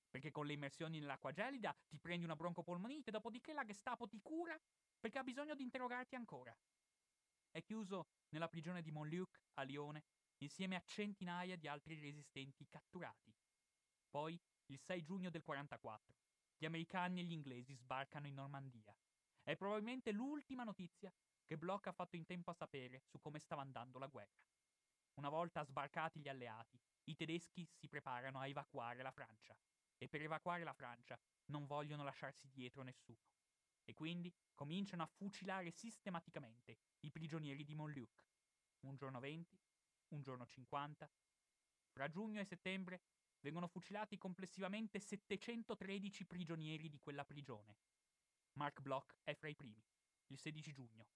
Perché con le immersioni nell'acqua gelida ti prendi una broncopolmonite, dopodiché la Gestapo ti cura perché ha bisogno di interrogarti ancora. È chiuso nella prigione di Montluc a Lione insieme a centinaia di altri resistenti catturati. Poi, il 6 giugno del 44, gli americani e gli inglesi sbarcano in Normandia. È probabilmente l'ultima notizia che Bloch ha fatto in tempo a sapere su come stava andando la guerra. Una volta sbarcati gli alleati, i tedeschi si preparano a evacuare la Francia. E per evacuare la Francia non vogliono lasciarsi dietro nessuno. E quindi cominciano a fucilare sistematicamente i prigionieri di Montluc. Un giorno 20, un giorno 50. Fra giugno e settembre vengono fucilati complessivamente 713 prigionieri di quella prigione. Marc Bloch è fra i primi, il 16 giugno.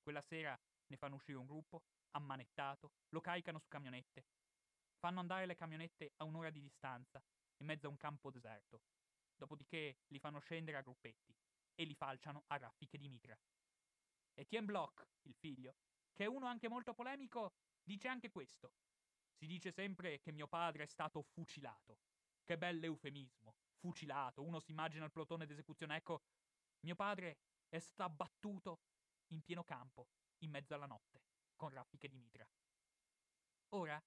Quella sera ne fanno uscire un gruppo, ammanettato, lo caricano su camionette. Fanno andare le camionette a un'ora di distanza, in mezzo a un campo deserto. Dopodiché li fanno scendere a gruppetti. e li falciano a raffiche di mitra. Etienne Bloch, il figlio, che è uno anche molto polemico, dice anche questo. Si dice sempre che mio padre è stato fucilato. Che bell'eufemismo, fucilato, uno si immagina il plotone d'esecuzione. Ecco, mio padre è stato abbattuto in pieno campo, in mezzo alla notte, con raffiche di mitra. Ora,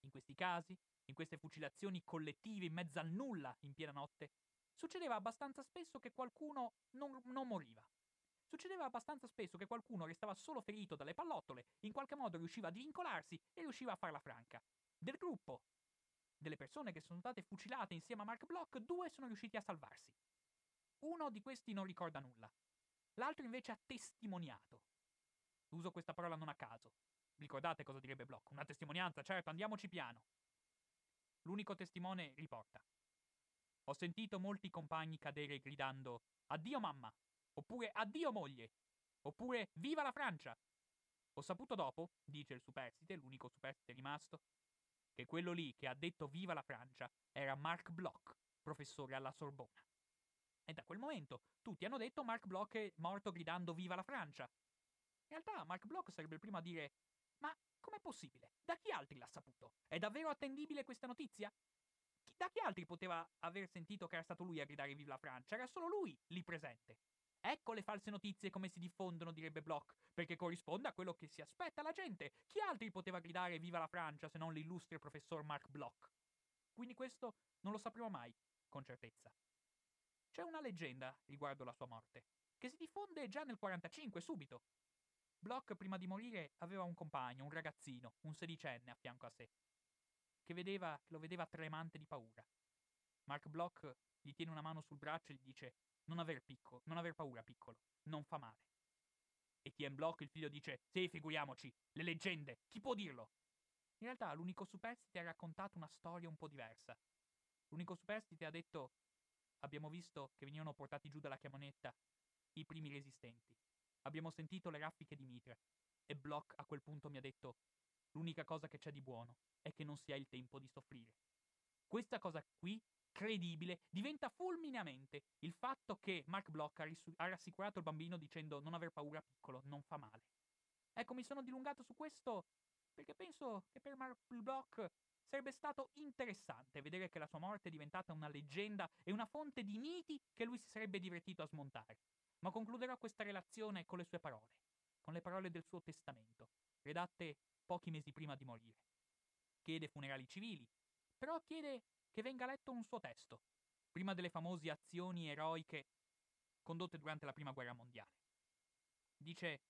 in questi casi, in queste fucilazioni collettive in mezzo al nulla, in piena notte, succedeva abbastanza spesso che qualcuno non moriva. Succedeva abbastanza spesso che qualcuno restava solo ferito dalle pallottole, in qualche modo riusciva a divincolarsi e riusciva a farla franca. Del gruppo delle persone che sono state fucilate insieme a Marc Bloch, 2 sono riusciti a salvarsi. Uno di questi non ricorda nulla. L'altro invece ha testimoniato. Uso questa parola non a caso. Ricordate cosa direbbe Bloch? Una testimonianza, certo, andiamoci piano. L'unico testimone riporta: ho sentito molti compagni cadere gridando «Addio mamma!» oppure «Addio moglie!» oppure «Viva la Francia!». Ho saputo dopo, dice il superstite, l'unico superstite rimasto, che quello lì che ha detto «Viva la Francia» era Marc Bloch, professore alla Sorbona. E da quel momento tutti hanno detto Marc Bloch è morto gridando «Viva la Francia!». In realtà Marc Bloch sarebbe il primo a dire: ma com'è possibile? Da chi altri l'ha saputo? È davvero attendibile questa notizia? Da chi altri poteva aver sentito che era stato lui a gridare «Viva la Francia»? Era solo lui lì presente. Ecco le false notizie come si diffondono, direbbe Bloch, perché corrisponde a quello che si aspetta la gente. Chi altri poteva gridare «Viva la Francia» se non l'illustre professor Marc Bloch? Quindi questo non lo sapremo mai con certezza. C'è una leggenda riguardo la sua morte, che si diffonde già nel 1945, subito. Bloch, prima di morire, aveva un compagno, un ragazzino, un sedicenne a fianco a sé, che lo vedeva tremante di paura. Marc Bloch gli tiene una mano sul braccio e gli dice: non aver paura, piccolo, non fa male. Etienne Bloch, il figlio, dice: sì, figuriamoci, le leggende, chi può dirlo? In realtà l'unico superstite ha raccontato una storia un po' diversa. L'unico superstite ha detto: abbiamo visto che venivano portati giù dalla camionetta i primi resistenti, abbiamo sentito le raffiche di mitra, e Bloch a quel punto mi ha detto: l'unica cosa che c'è di buono è che non si ha il tempo di soffrire. Questa cosa qui, credibile, diventa fulmineamente il fatto che Marc Bloch ha rassicurato il bambino dicendo: non aver paura, piccolo, non fa male. Ecco, mi sono dilungato su questo perché penso che per Marc Bloch sarebbe stato interessante vedere che la sua morte è diventata una leggenda e una fonte di miti che lui si sarebbe divertito a smontare. Ma concluderò questa relazione con le sue parole, con le parole del suo testamento, redatte pochi mesi prima di morire. Chiede funerali civili, però chiede che venga letto un suo testo, prima delle famose azioni eroiche condotte durante la Prima Guerra Mondiale. Dice: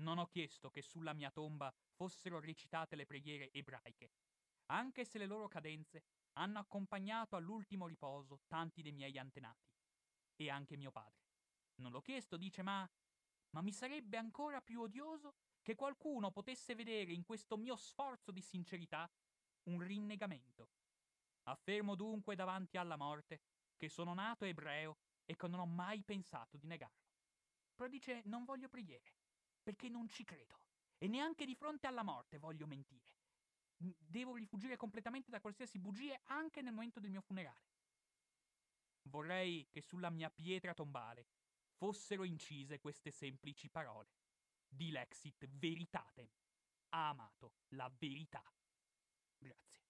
non ho chiesto che sulla mia tomba fossero recitate le preghiere ebraiche, anche se le loro cadenze hanno accompagnato all'ultimo riposo tanti dei miei antenati, e anche mio padre. Non l'ho chiesto, dice, ma mi sarebbe ancora più odioso che qualcuno potesse vedere in questo mio sforzo di sincerità un rinnegamento. Affermo dunque davanti alla morte che sono nato ebreo e che non ho mai pensato di negarlo. Però dice: non voglio preghiere, perché non ci credo, e neanche di fronte alla morte voglio mentire. Devo rifugire completamente da qualsiasi bugie anche nel momento del mio funerale. Vorrei che sulla mia pietra tombale fossero incise queste semplici parole: Dilexit veritatem, ha amato la verità. Grazie.